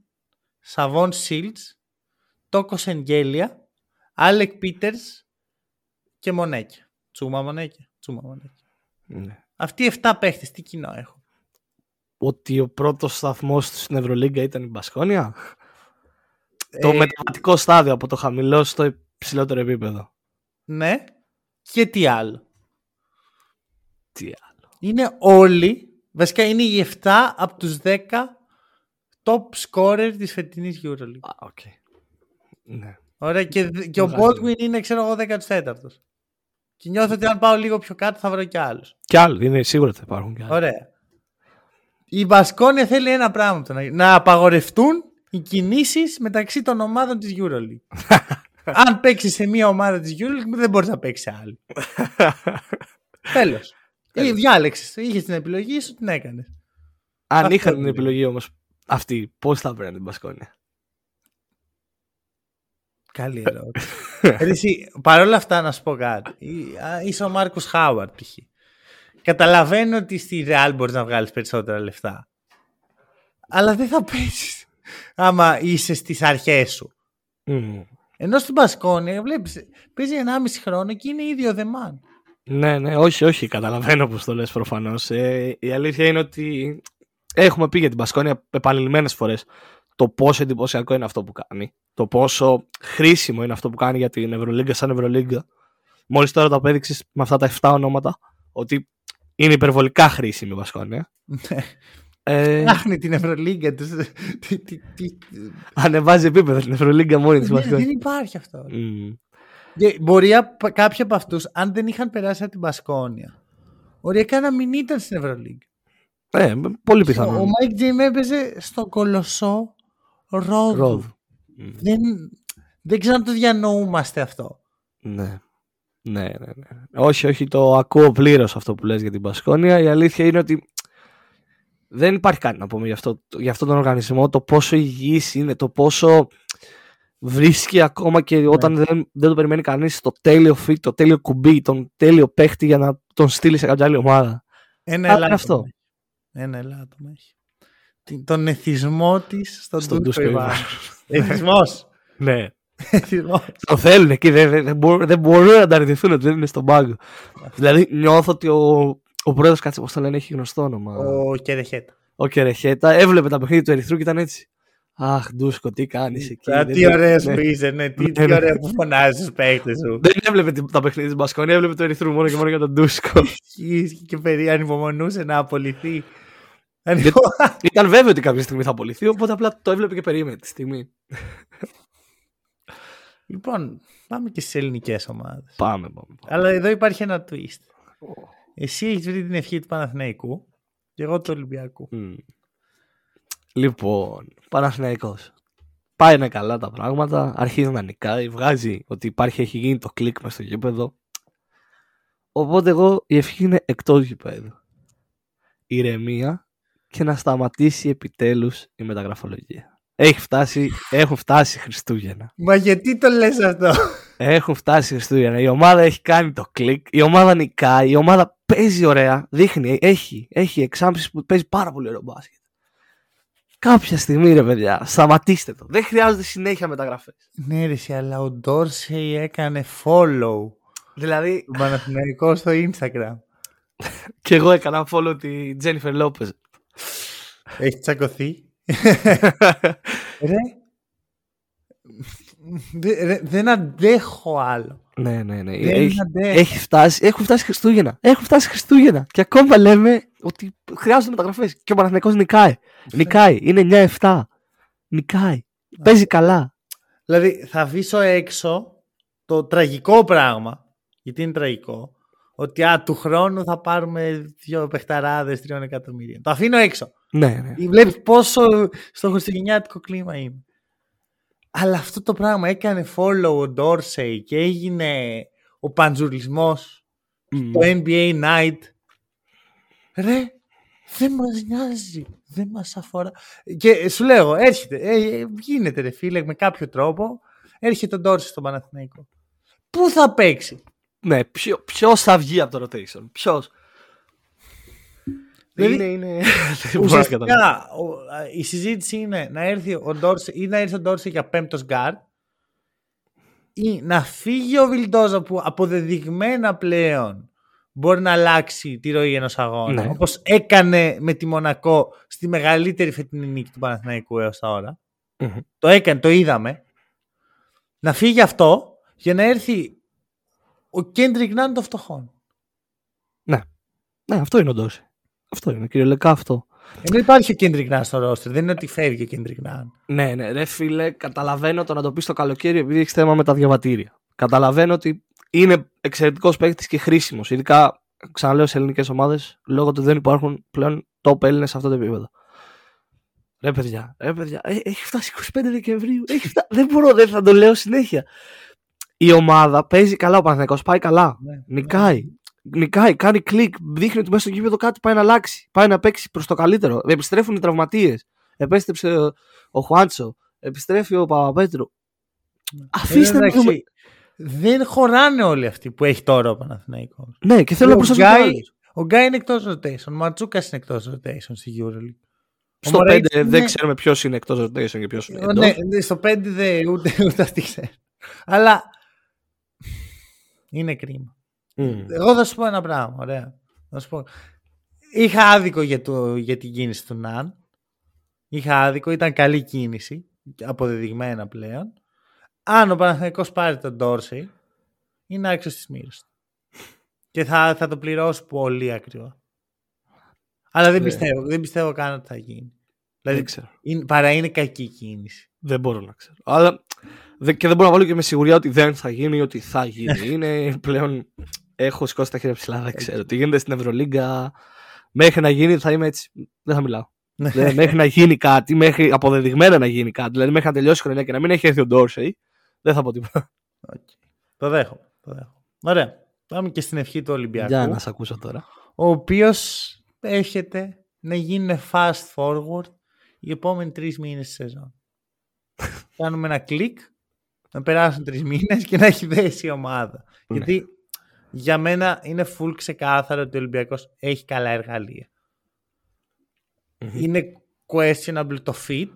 Savon Shields, Tokos Engelia, Alec Peters και Μονέκη. Τσούμα Μονέκη. Τσούμα Μονέκη. Ναι. Αυτοί οι εφτά παίχτες, τι κοινό έχουν? Ότι ο πρώτος σταθμός του στην Ευρωλίγκα ήταν η Μπασκόνια. Ε... Το μεταβατικό στάδιο από το χαμηλό στο υψηλότερο επίπεδο. Ναι. Και τι άλλο? Τι άλλο? Είναι όλοι. Βασικά είναι οι εφτά από τους δέκα top scorer της φετινής EuroLeague. Α, οκ. Ναι. Ωραία, και, και ο Baldwin είναι, ξέρω εγώ, δέκατος τέταρτος. Και νιώθω ότι αν πάω λίγο πιο κάτω θα βρω κι άλλους. Κι άλλοι, είναι σίγουρα θα υπάρχουν κι άλλοι. Ωραία. Η Μπασκόνια θέλει ένα πράγμα. Να, να απαγορευτούν οι κινήσεις μεταξύ των ομάδων της EuroLeague. Αν παίξεις σε μία ομάδα της EuroLeague δεν μπορείς να παίξεις σε άλλη. Τέλος. Ή διάλεξες, είχες την επιλογή σου, την έκανες. Αν αυτό είχαν την επιλογή όμως αυτή, πώς θα έπαιρναν την Μπασκόνια? Καλή ερώτηση. Εσύ, παρόλα αυτά να σου πω κάτι. Είσαι ο Μάρκους Χάουαρτ π.χ. Καταλαβαίνω ότι στη Real μπορείς να βγάλεις περισσότερα λεφτά. Αλλά δεν θα παίξεις άμα είσαι στις αρχές σου. Mm. Ενώ στην Μπασκόνια βλέπεις, παίζει ενάμιση χρόνο και είναι ήδη ο δεμάν. Ναι, ναι, όχι, όχι, καταλαβαίνω πώς το λες προφανώς. Ε, η αλήθεια είναι ότι έχουμε πει για την Μπασκόνια επανειλημμένες φορές το πόσο εντυπωσιακό είναι αυτό που κάνει, το πόσο χρήσιμο είναι αυτό που κάνει για την Ευρωλίγκα σαν Ευρωλίγκα. Μόλις τώρα το απέδειξες με αυτά τα εφτά ονόματα, ότι είναι υπερβολικά χρήσιμη η Μπασκόνια. Ε... Φτιάχνει την Ευρωλίγκα. Τους... Ανεβάζει επίπεδο την Ευρωλίγκα μόνη της Μπασκόνια. Δεν υπάρχει αυτό. Mm. Και μπορεί κάποιοι από αυτούς, αν δεν είχαν περάσει από την Μπασκόνια, οριακά να μην ήταν στην Ευρωλίγκα. Ε, πολύ πιθανό. Ο Μάικ Τζέιμ έπαιζε στο κολοσσό Ρόδου. Mm. Δεν, δεν ξέρω αν το διανοούμαστε αυτό. Ναι. Ναι, ναι, ναι. Όχι, όχι, το ακούω πλήρως αυτό που λες για την Μπασκόνια. Η αλήθεια είναι ότι δεν υπάρχει κάτι να πούμε για αυτό, για αυτόν τον οργανισμό, το πόσο υγιής είναι, το πόσο βρίσκει ακόμα και όταν ναι. δεν, δεν το περιμένει κανείς το τέλειο fit, το τέλειο κουμπί, τον τέλειο παίχτη για να τον στείλει σε κάποια άλλη ομάδα. Ένα ελάττωμα αυτό. Ένα ελάττωμα έχει. Τον εθισμό της στον, στον Τούρκο Ιβάν. Εθισμός. Ναι. Το θέλουν εκεί. Δεν, δεν, μπορούν, δεν μπορούν να τα αρνηθούν ότι δεν είναι στον πάγκο. Δηλαδή νιώθω ότι ο, ο πρόεδρος, κάτσε πώς το λένε, έχει γνωστό όνομα. Ο Κερεχέτα. Ο Κερεχέτα έβλεπε τα παιχνίδια του Ερυθρού και ήταν έτσι. Αχ, Ντούσκο, τι κάνεις εκεί. Α, τι ωραίες που είσαι, ναι, τι, τι ωραία που φωνάζεις στους παίκτες σου. Δεν έβλεπε τα παιχνίδια της Μπασκόνια, έβλεπε το Ερυθρού μόνο και μόνο για τον Ντούσκο. Και περί ανυπομονούσε να απολυθεί. Ήταν βέβαιο ότι κάποια στιγμή θα απολυθεί, οπότε απλά το έβλεπε και περίμενε τη στιγμή. Λοιπόν, πάμε και στις ελληνικές ομάδες. Πάμε, πάμε. Αλλά εδώ υπάρχει ένα twist. Εσύ έχεις βρει την ευχή του Παναθηναϊκού και εγώ του Ολυμπιακού. Λοιπόν, Παναθηναϊκός. Πάει να καλά τα πράγματα, αρχίζει να νικάει, βγάζει ότι υπάρχει, έχει γίνει το κλικ μες στο γήπεδο. Οπότε εγώ η ευχή είναι εκτός γήπεδου. Ηρεμία και να σταματήσει επιτέλους η μεταγραφολογία. Έχει φτάσει, έχουν φτάσει Χριστούγεννα. Μα γιατί το λες αυτό? Έχουν φτάσει Χριστούγεννα. Η ομάδα έχει κάνει το κλικ, η ομάδα νικάει, η ομάδα παίζει ωραία, δείχνει, έχει, έχει εξάμψεις που παίζει πάρα πολύ ωραίο μπάσκετ. Κάποια στιγμή, ρε παιδιά, σταματήστε το. Δεν χρειάζονται συνέχεια μεταγραφές. Ναι, ρε, αλλά ο Dorsey έκανε follow. Δηλαδή, ο Παναθηναϊκός στο Instagram. Και εγώ έκανα follow τη Τζένιφερ Λόπεζ. Έχει τσακωθεί. ρε. Δε, ρε. Δεν αντέχω άλλο. Ναι, ναι, ναι. Έχει, έχει φτάσει, έχουν φτάσει Χριστούγεννα. Έχουν φτάσει Χριστούγεννα. Και ακόμα λέμε ότι χρειάζονται μεταγραφές. Και ο Παναθηναϊκός νικάει. Νικάει. Είναι εννιά εφτά. Νικάει. Παίζει καλά. Δηλαδή θα αφήσω έξω το τραγικό πράγμα. Γιατί είναι τραγικό. Ότι α, του χρόνου θα πάρουμε δύο παιχταράδες τριών εκατομμυρίων. Το αφήνω έξω. Ναι, ναι. Βλέπεις πόσο στο χριστουγεννιάτικο κλίμα είναι. Αλλά αυτό το πράγμα έκανε follow ο Dorsey και έγινε ο παντζουλισμός mm. το εν μπι έι Night. Ρε, δεν μας νοιάζει, δεν μας αφορά. Και σου λέω, έρχεται, ε, γίνεται ρε φίλε με κάποιο τρόπο, έρχεται ο Dorsey στον Παναθηναϊκό. Πού θα παίξει? Ναι, ποιο, ποιος θα βγει από το rotation, ποιος? Δηλαδή, είναι, είναι... ουσιαστικά η συζήτηση είναι να έρθει ο Dorsey ή να έρθει ο Dorsey για πέμπτος γκάρ ή να φύγει ο Βιλντόζα που αποδεδειγμένα πλέον μπορεί να αλλάξει τη ροή ενός αγώνα, ναι, όπως έκανε με τη Μονακό στη μεγαλύτερη φετινή νίκη του Παναθηναϊκού έως τώρα. Mm-hmm. Το έκανε, το είδαμε. Να φύγει αυτό για να έρθει ο Κέντρικ Νάν των φτωχών. Ναι. Ναι, αυτό είναι ο Ντόση. Αυτό είναι, κυριολεκτικά αυτό. Δεν υπάρχει ο Κέντρικ Νάν στο ρόστερ. Δεν είναι ότι φεύγει ο Κέντρικ Νάν. Ναι, ναι, ρε φίλε, καταλαβαίνω το να το πει το καλοκαίρι επειδή έχει θέμα με τα διαβατήρια. Καταλαβαίνω ότι είναι εξαιρετικός παίκτης και χρήσιμος. Ειδικά, ξαναλέω, σε ελληνικές ομάδες, λόγω του δεν υπάρχουν πλέον top Έλληνες σε αυτό το επίπεδο. Ρε παιδιά, ρε παιδιά, έχει φτάσει εικοστή πέμπτη Δεκεμβρίου. Έχει φτάσει, δεν μπορώ, δεν θα το λέω συνέχεια. Η ομάδα παίζει καλά, ο Παναθηναϊκός πάει καλά. Ναι, νικάει. Ναι. Νικάει, κάνει κλικ, δείχνει ότι μέσα στο γήπεδο κάτι πάει να αλλάξει. Πάει να παίξει προς το καλύτερο. Επιστρέφουν οι τραυματίες. Επέστρεψε ο, ο Χουάντσο. Επιστρέφει ο Παπαπέτρου. Ναι. Αφήστε να δούμε. Δεν χωράνε όλοι αυτοί που έχει τώρα ο Παναθηναϊκός. Ναι, και θέλω ο να προσθέσω. Ο Γκάι είναι εκτός rotation. Ο Ματζούκας είναι εκτός rotation στη EuroLeague. Στο πέντε είναι... δεν ξέρουμε ποιος είναι εκτός rotation και ποιος είναι εντός. Ναι, στο πέντε δεν ούτε, ούτε αυτή ξέρει. Αλλά είναι κρίμα. Mm. Εγώ θα σου πω ένα πράγμα. Ωραία. Θα σου πω. Είχα άδικο για, το, για την κίνηση του Ναν. Είχα άδικο. Ήταν καλή κίνηση. Αποδεδειγμένα πλέον. Αν ο Παναθηναϊκός πάρει τον Dorsey, είναι άξιος της μοίρας. Και θα, θα το πληρώσει πολύ ακριβά. Αλλά δεν πιστεύω, δεν πιστεύω καν ότι θα γίνει. Δηλαδή, είναι, παρά είναι κακή κίνηση. Δεν μπορώ να ξέρω. Αλλά, δε, και δεν μπορώ να βάλω και με σιγουριά ότι δεν θα γίνει ή ότι θα γίνει. Είναι πλέον. Έχω σηκώσει τα χέρια ψηλά. Δεν ξέρω τι γίνεται στην Ευρωλίγκα. Μέχρι να γίνει θα είμαι έτσι. Δεν θα μιλάω. Δηλαδή, μέχρι να γίνει κάτι, μέχρι αποδεδειγμένα να γίνει κάτι. Δηλαδή, μέχρι να τελειώσει η χρονιά και να μην έχει έρθει ο Dorsey, δεν θα πω τίποτα. Okay. Το δέχομαι. Δέχο. Ωραία. Πάμε και στην ευχή του Ολυμπιακού. Για να σε ακούσω τώρα. Ο οποίος. Έχετε να γίνουμε fast forward οι επόμενοι τρεις μήνες τη σεζόν. Κάνουμε ένα κλικ, να περάσουν τρεις μήνες και να έχει δέσει η ομάδα. Ναι. Γιατί για μένα είναι full ξεκάθαρο ότι ο Ολυμπιακός έχει καλά εργαλεία. Mm-hmm. Είναι questionable το fit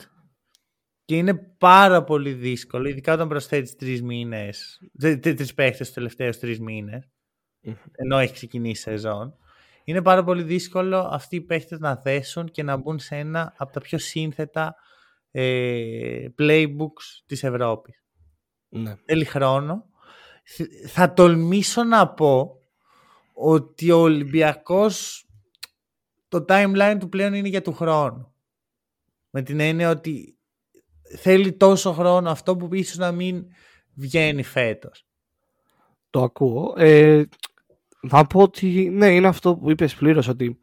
και είναι πάρα πολύ δύσκολο, ειδικά όταν προσθέτεις τρεις μήνες, τρεις παίχτες τους τελευταίους τρεις μήνες, mm-hmm. ενώ έχει ξεκινήσει η σεζόν. Είναι πάρα πολύ δύσκολο αυτοί οι παίχτες να θέσουν και να μπουν σε ένα από τα πιο σύνθετα ε, playbooks της Ευρώπης. Ναι. Θέλει χρόνο. Θα τολμήσω να πω ότι ο Ολυμπιακός το timeline του πλέον είναι για του χρόνου. Με την έννοια ότι θέλει τόσο χρόνο αυτό που ίσως να μην βγαίνει φέτος. Το ακούω. Ε... Θα πω ότι ναι, είναι αυτό που είπες πλήρως, ότι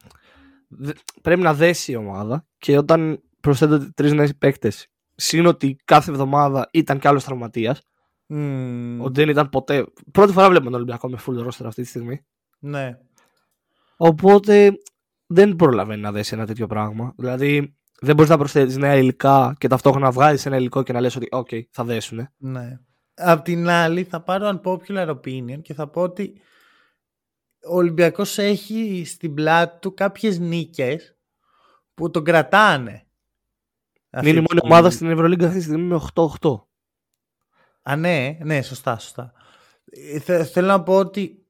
πρέπει να δέσει η ομάδα και όταν προσθέτονται τρεις νέοι παίκτες, σύν ότι κάθε εβδομάδα ήταν κι άλλος τραυματίας, mm. ότι δεν ήταν ποτέ. Πρώτη φορά βλέπουμε τον Ολυμπιακό με full roster αυτή τη στιγμή. Ναι. Οπότε δεν προλαβαίνει να δέσει ένα τέτοιο πράγμα. Δηλαδή δεν μπορείς να προσθέτεις νέα υλικά και ταυτόχρονα βγάζεις ένα υλικό και να λες ότι ok, θα δέσουνε. Ναι. Απ' την άλλη θα πάρω unpopular opinion και θα πω ότι ο Ολυμπιακός έχει στην πλάτη του κάποιες νίκες που τον κρατάνε. Είναι η μόνη ομάδα στην Ευρωλίγκα αυτή τη στιγμή με οκτώ οκτώ. Α, ναι, ναι, σωστά, σωστά. Θε, θέλω να πω ότι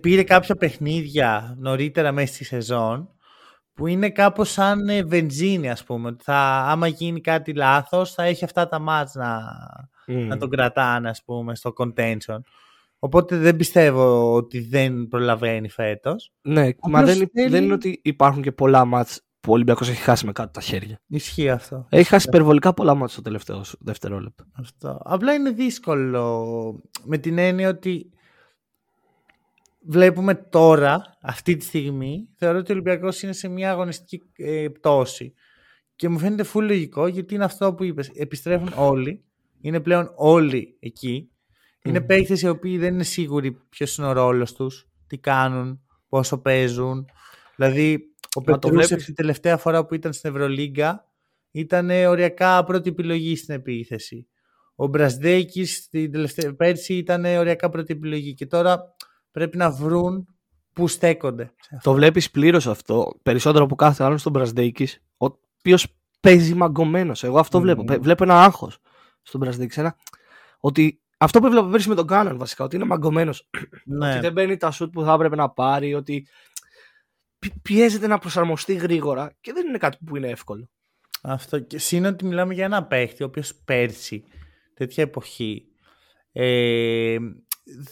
πήρε κάποια παιχνίδια νωρίτερα μέσα στη σεζόν που είναι κάπως σαν βενζίνη, ας πούμε. Θα, άμα γίνει κάτι λάθος θα έχει αυτά τα μάτς να, mm. να τον κρατάνε, ας πούμε, στο contention. Οπότε δεν πιστεύω ότι δεν προλαβαίνει φέτος. Ναι, απλώς μα δεν, θέλει... δεν είναι ότι υπάρχουν και πολλά μάτς που ο Ολυμπιακός έχει χάσει με κάτω τα χέρια. Ισχύει αυτό. Έχει χάσει υπερβολικά πολλά μάτς στο τελευταίο δευτερόλεπτο. Αυτό. Απλά είναι δύσκολο με την έννοια ότι βλέπουμε τώρα, αυτή τη στιγμή, θεωρώ ότι ο Ολυμπιακός είναι σε μια αγωνιστική ε, πτώση. Και μου φαίνεται full λογικό γιατί είναι αυτό που είπες. Επιστρέφουν όλοι. Είναι πλέον όλοι εκεί. Είναι mm. παίκτες οι οποίοι δεν είναι σίγουροι ποιος είναι ο ρόλος τους, τι κάνουν, πόσο παίζουν. Δηλαδή, ο Πετρούσεφ την τελευταία φορά που ήταν στην Ευρωλίγκα ήταν οριακά πρώτη επιλογή στην επίθεση. Ο Brazdėkis την τελευταία, πέρσι ήταν οριακά πρώτη επιλογή και τώρα πρέπει να βρουν που στέκονται. Το βλέπεις πλήρως αυτό, περισσότερο από κάθε άλλον στον Brazdėkis, ο οποίος παίζει μαγκωμένος. Εγώ αυτό mm. βλέπω. Βλέπω ένα άγχος στον Brazdėkis. Ότι Αυτό που έβλεπα πέρσι με τον Κάναν βασικά, ότι είναι μαγκωμένος. Ναι. Ότι δεν παίρνει τα σουτ που θα έπρεπε να πάρει, ότι πιέζεται να προσαρμοστεί γρήγορα και δεν είναι κάτι που είναι εύκολο. Αυτό. Και σύν ότι μιλάμε για ένα παίχτη, ο οποίος πέρσι, τέτοια εποχή, ε,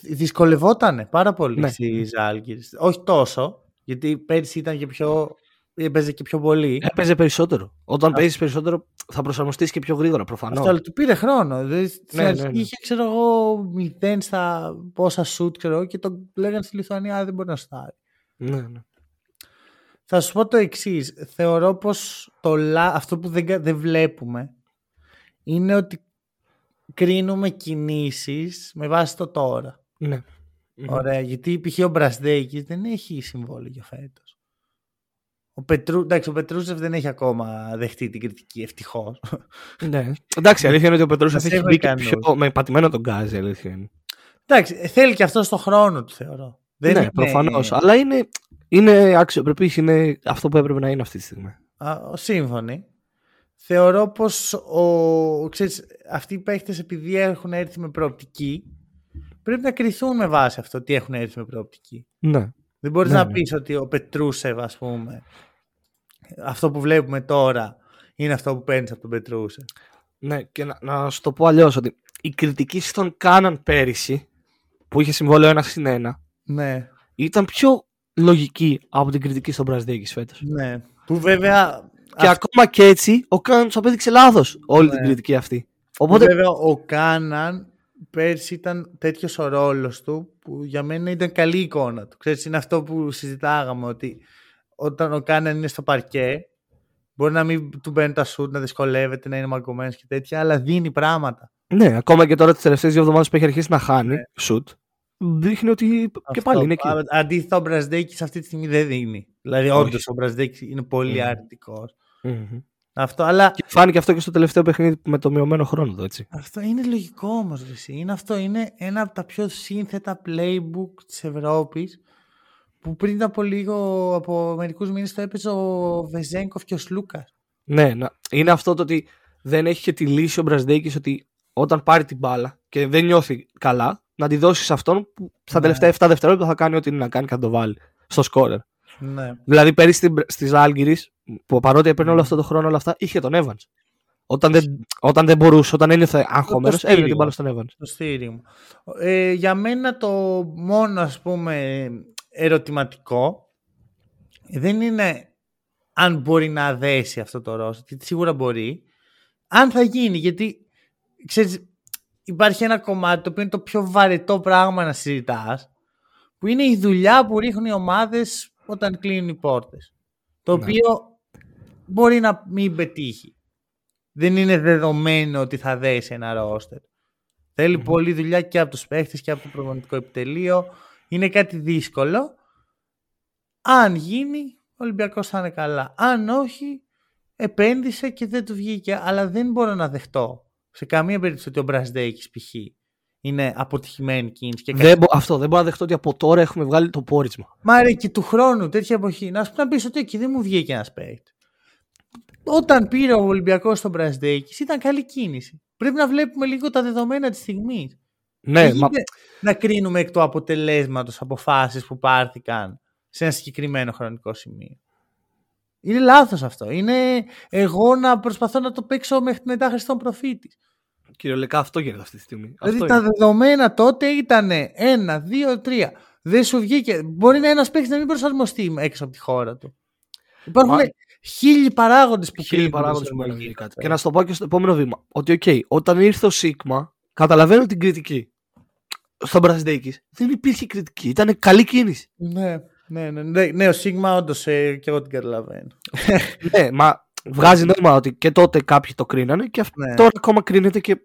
δυσκολευόταν πάρα πολύ ναι. στη Ζάλγκιρις. Όχι τόσο, γιατί πέρσι ήταν και πιο. Έπαιζε και πιο πολύ. Έπαιζε περισσότερο. Όταν α... παίζεις περισσότερο, θα προσαρμοστείς και πιο γρήγορα προφανώς. Αυτό, αλλά του πήρε χρόνο. Δηλαδή, ναι, ναι, ναι. Είχε, ξέρω εγώ, μηδέν στα πόσα σουτ, ξέρω, και τον λέγανε στη Λιθουανία, δεν μπορεί να στάρει. Ναι, ναι. Θα σου πω το εξής. Θεωρώ πως το λα... αυτό που δεν, δεν βλέπουμε είναι ότι κρίνουμε κινήσεις με βάση το τώρα. Ναι. Ωραία. Mm-hmm. Γιατί π.χ. ο Μπρασδέκης δεν έχει συμβόλαιο για φέτος. Ο, Πετρού... Εντάξει, ο Πετρούσεφ δεν έχει ακόμα δεχτεί την κριτική, ευτυχώς. Ναι. Εντάξει, αλήθεια είναι ότι ο Πετρούσεφ έχει μπει και πιο... με πατημένο τον γκάζι, αλήθεια είναι. Εντάξει, θέλει και αυτό το χρόνο του, θεωρώ. Δεν ναι, είναι... προφανώς. Αλλά είναι, είναι αξιοπρεπής, είναι αυτό που έπρεπε να είναι αυτή τη στιγμή. Σύμφωνοι. Θεωρώ πως ο... Ξέρεις, αυτοί οι παίχτες, επειδή έχουν έρθει με προοπτική, πρέπει να κριθούν με βάση αυτό ότι έχουν έρθει με προοπτική. Ναι. Δεν μπορείς ναι, να πεις ναι. ότι ο Πετρούσεβ, ας πούμε, αυτό που βλέπουμε τώρα είναι αυτό που παίρνεις από τον Πετρούσεβ. Ναι, και να, να σου το πω αλλιώς, ότι η κριτική στον Κάναν πέρυσι, που είχε συμβόλαιο ένα συν ένα, ναι. ήταν πιο λογική από την κριτική στον Μπραζδέκης φέτος. Ναι, που βέβαια... Και αυ... ακόμα και έτσι, ο Κάναν τους απέδειξε λάθος όλη ναι. την κριτική αυτή. Οπότε... Βέβαια, ο Κάναν... Πέρσι ήταν τέτοιος ο ρόλος του που για μένα ήταν καλή εικόνα του. Ξέρεις, είναι αυτό που συζητάγαμε, ότι όταν ο Κάναν είναι στο παρκέ μπορεί να μην του μπαίνουν τα σουτ, να δυσκολεύεται, να είναι μαγκωμένος και τέτοια, αλλά δίνει πράγματα. Ναι, ακόμα και τώρα τις τελευταίες δύο εβδομάδες που έχει αρχίσει να χάνει yeah. σουτ, δείχνει ότι αυτό, και πάλι είναι εκεί. Αντίθετα, ο Μπραζδέκης αυτή τη στιγμή δεν δίνει. Δηλαδή, όντως ο Μπραζδέκης είναι πολύ mm. αρνητικός. Mm-hmm. Αυτό, αλλά... και φάνηκε αυτό και στο τελευταίο παιχνίδι με το μειωμένο χρόνο εδώ, έτσι. Αυτό είναι λογικό όμως, είναι αυτό, είναι ένα από τα πιο σύνθετα playbook της Ευρώπης, που πριν από λίγο, από μερικούς μήνες, το έπαιζε ο Βεζένκοφ και ο Σλούκας. Ναι, είναι αυτό το ότι δεν έχει και τη λύση ο Μπραζδέκης, ότι όταν πάρει την μπάλα και δεν νιώθει καλά, να τη δώσει σε αυτόν που στα ναι. τελευταία επτά δευτερόλεπτα θα κάνει ό,τι είναι να κάνει και θα το βάλει στο σκόρερ. Ναι. Δηλαδή πέρυσι στη Ζάλγκιρις, που παρότι έπαιρνε όλο αυτό το χρόνο, όλα αυτά, είχε τον Evans. Όταν δεν, όταν δεν μπορούσε, όταν ένιωθε αγχωμένος, έβγαινε την μπάλα στον Evans. Το στήριγμα. Ε, για μένα το μόνο, ας πούμε, ερωτηματικό δεν είναι αν μπορεί να δέσει αυτό το ρόστερ, γιατί σίγουρα μπορεί, αν θα γίνει. Γιατί ξέρεις, υπάρχει ένα κομμάτι το οποίο είναι το πιο βαρετό πράγμα να συζητάς, που είναι η δουλειά που ρίχνουν οι ομάδες όταν κλείνουν οι πόρτες. Το ναι. οποίο μπορεί να μην πετύχει. Δεν είναι δεδομένο ότι θα δέσει ένα ρόστερ. Θέλει mm-hmm. πολλή δουλειά και από τους παίχτες και από το προγραμματικό επιτελείο. Είναι κάτι δύσκολο. Αν γίνει, ο Ολυμπιακός θα είναι καλά. Αν όχι, επένδυσε και δεν του βγήκε. Αλλά δεν μπορώ να δεχτώ σε καμία περίπτωση ότι ο Μπραζδέκης π.χ. είναι αποτυχημένη κίνηση. Δεν μπο, αυτό δεν μπορώ να δεχτώ ότι από τώρα έχουμε βγάλει το πόρισμα. Μα ρε, και του χρόνου, τέτοια εποχή, να σου πει να πεις ότι εκεί δεν μου βγήκε ένας παίκτη. Όταν πήρε ο Ολυμπιακός στον Μπραζδέκη, ήταν καλή κίνηση. Πρέπει να βλέπουμε λίγο τα δεδομένα της στιγμής. Ναι, μα... να κρίνουμε εκ του αποτελέσματος αποφάσεις που πάρθηκαν σε ένα συγκεκριμένο χρονικό σημείο. Είναι λάθος αυτό. Είναι εγώ να προσπαθώ να το παίξω μέχρι μετά Χριστόν προφήτη. Κυριολεκτικά αυτό γίνεται αυτή τη στιγμή. Δηλαδή αυτό τα είναι. Δεδομένα τότε ήταν ένα, δύο, τρία. Δεν σου βγήκε. Μπορεί να ένας παίκτης να μην προσαρμοστεί έξω από τη χώρα του. Υπάρχουν Μα... χίλιοι παράγοντες που χίλιοι παράγοντες που έχουν γίνει κάτι. Και να σου το πω και στο επόμενο βήμα. Ότι, OK, όταν ήρθε ο Sigma, καταλαβαίνω την κριτική. Στον Μπραζδέκη δεν υπήρχε κριτική. Ήταν καλή κίνηση. Ναι, ναι, ναι. ναι, ναι ο Sigma όντως ε, και εγώ την καταλαβαίνω. ναι, μα. Βγάζει νόημα ότι και τότε κάποιοι το κρίνανε και αυτό ναι. τώρα ακόμα κρίνεται και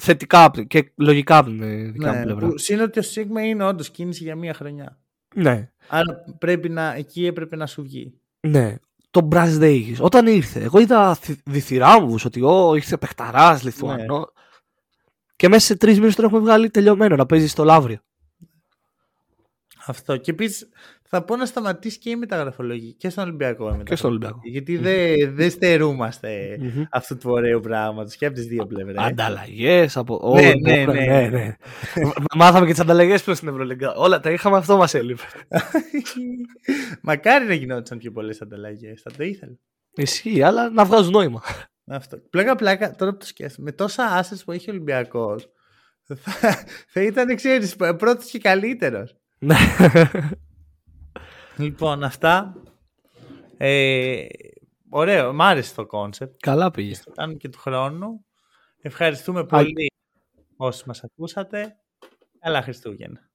θετικά και λογικά από την δικιά μου πλευρά. Συν ότι ο Sigma είναι όντως κίνηση για μία χρονιά. Ναι. Άρα πρέπει να, εκεί έπρεπε να σου βγει. Ναι. Το Brazdėkis, όταν ήρθε, εγώ είδα διθυράμβους ότι ό, ήρθε παιχταράς Λιθουανό. Ναι. Και μέσα σε τρεις μήνες τώρα έχουμε βγάλει τελειωμένο να παίζει στο Λαύριο. Αυτό. Και επίσης θα πω να σταματήσει και η μεταγραφολογική και στον Ολυμπιακό. Και στον Ολυμπιακό. Γιατί δεν δε στερούμαστε mm-hmm. αυτού του ωραίου πράγματος και από τις δύο πλευρές. Ανταλλαγές από. Ναι, ναι, ναι, ναι, ναι. Μάθαμε και τις ανταλλαγές προς την Ευρωλεγγά. Όλα τα είχαμε, αυτό μας έλειπε. Μακάρι να γινόντουσαν πιο πολλές ανταλλαγές. Θα το ήθελα. Ισχύει, αλλά να βγάζουν νόημα. Αυτό. Πλάκα, πλάκα, τώρα που το σκέφτομαι, με τόσα assets που έχει ο Ολυμπιακός, θα, θα ήταν, ξέρεις, πρώτος και καλύτερος. Λοιπόν, αυτά. Ε, ωραίο, μ' άρεσε το κόνσεπτ. Καλά πήγε. Θα το κάνουμε και του χρόνου. Ευχαριστούμε πολύ όσοι μας ακούσατε. Καλά Χριστούγεννα.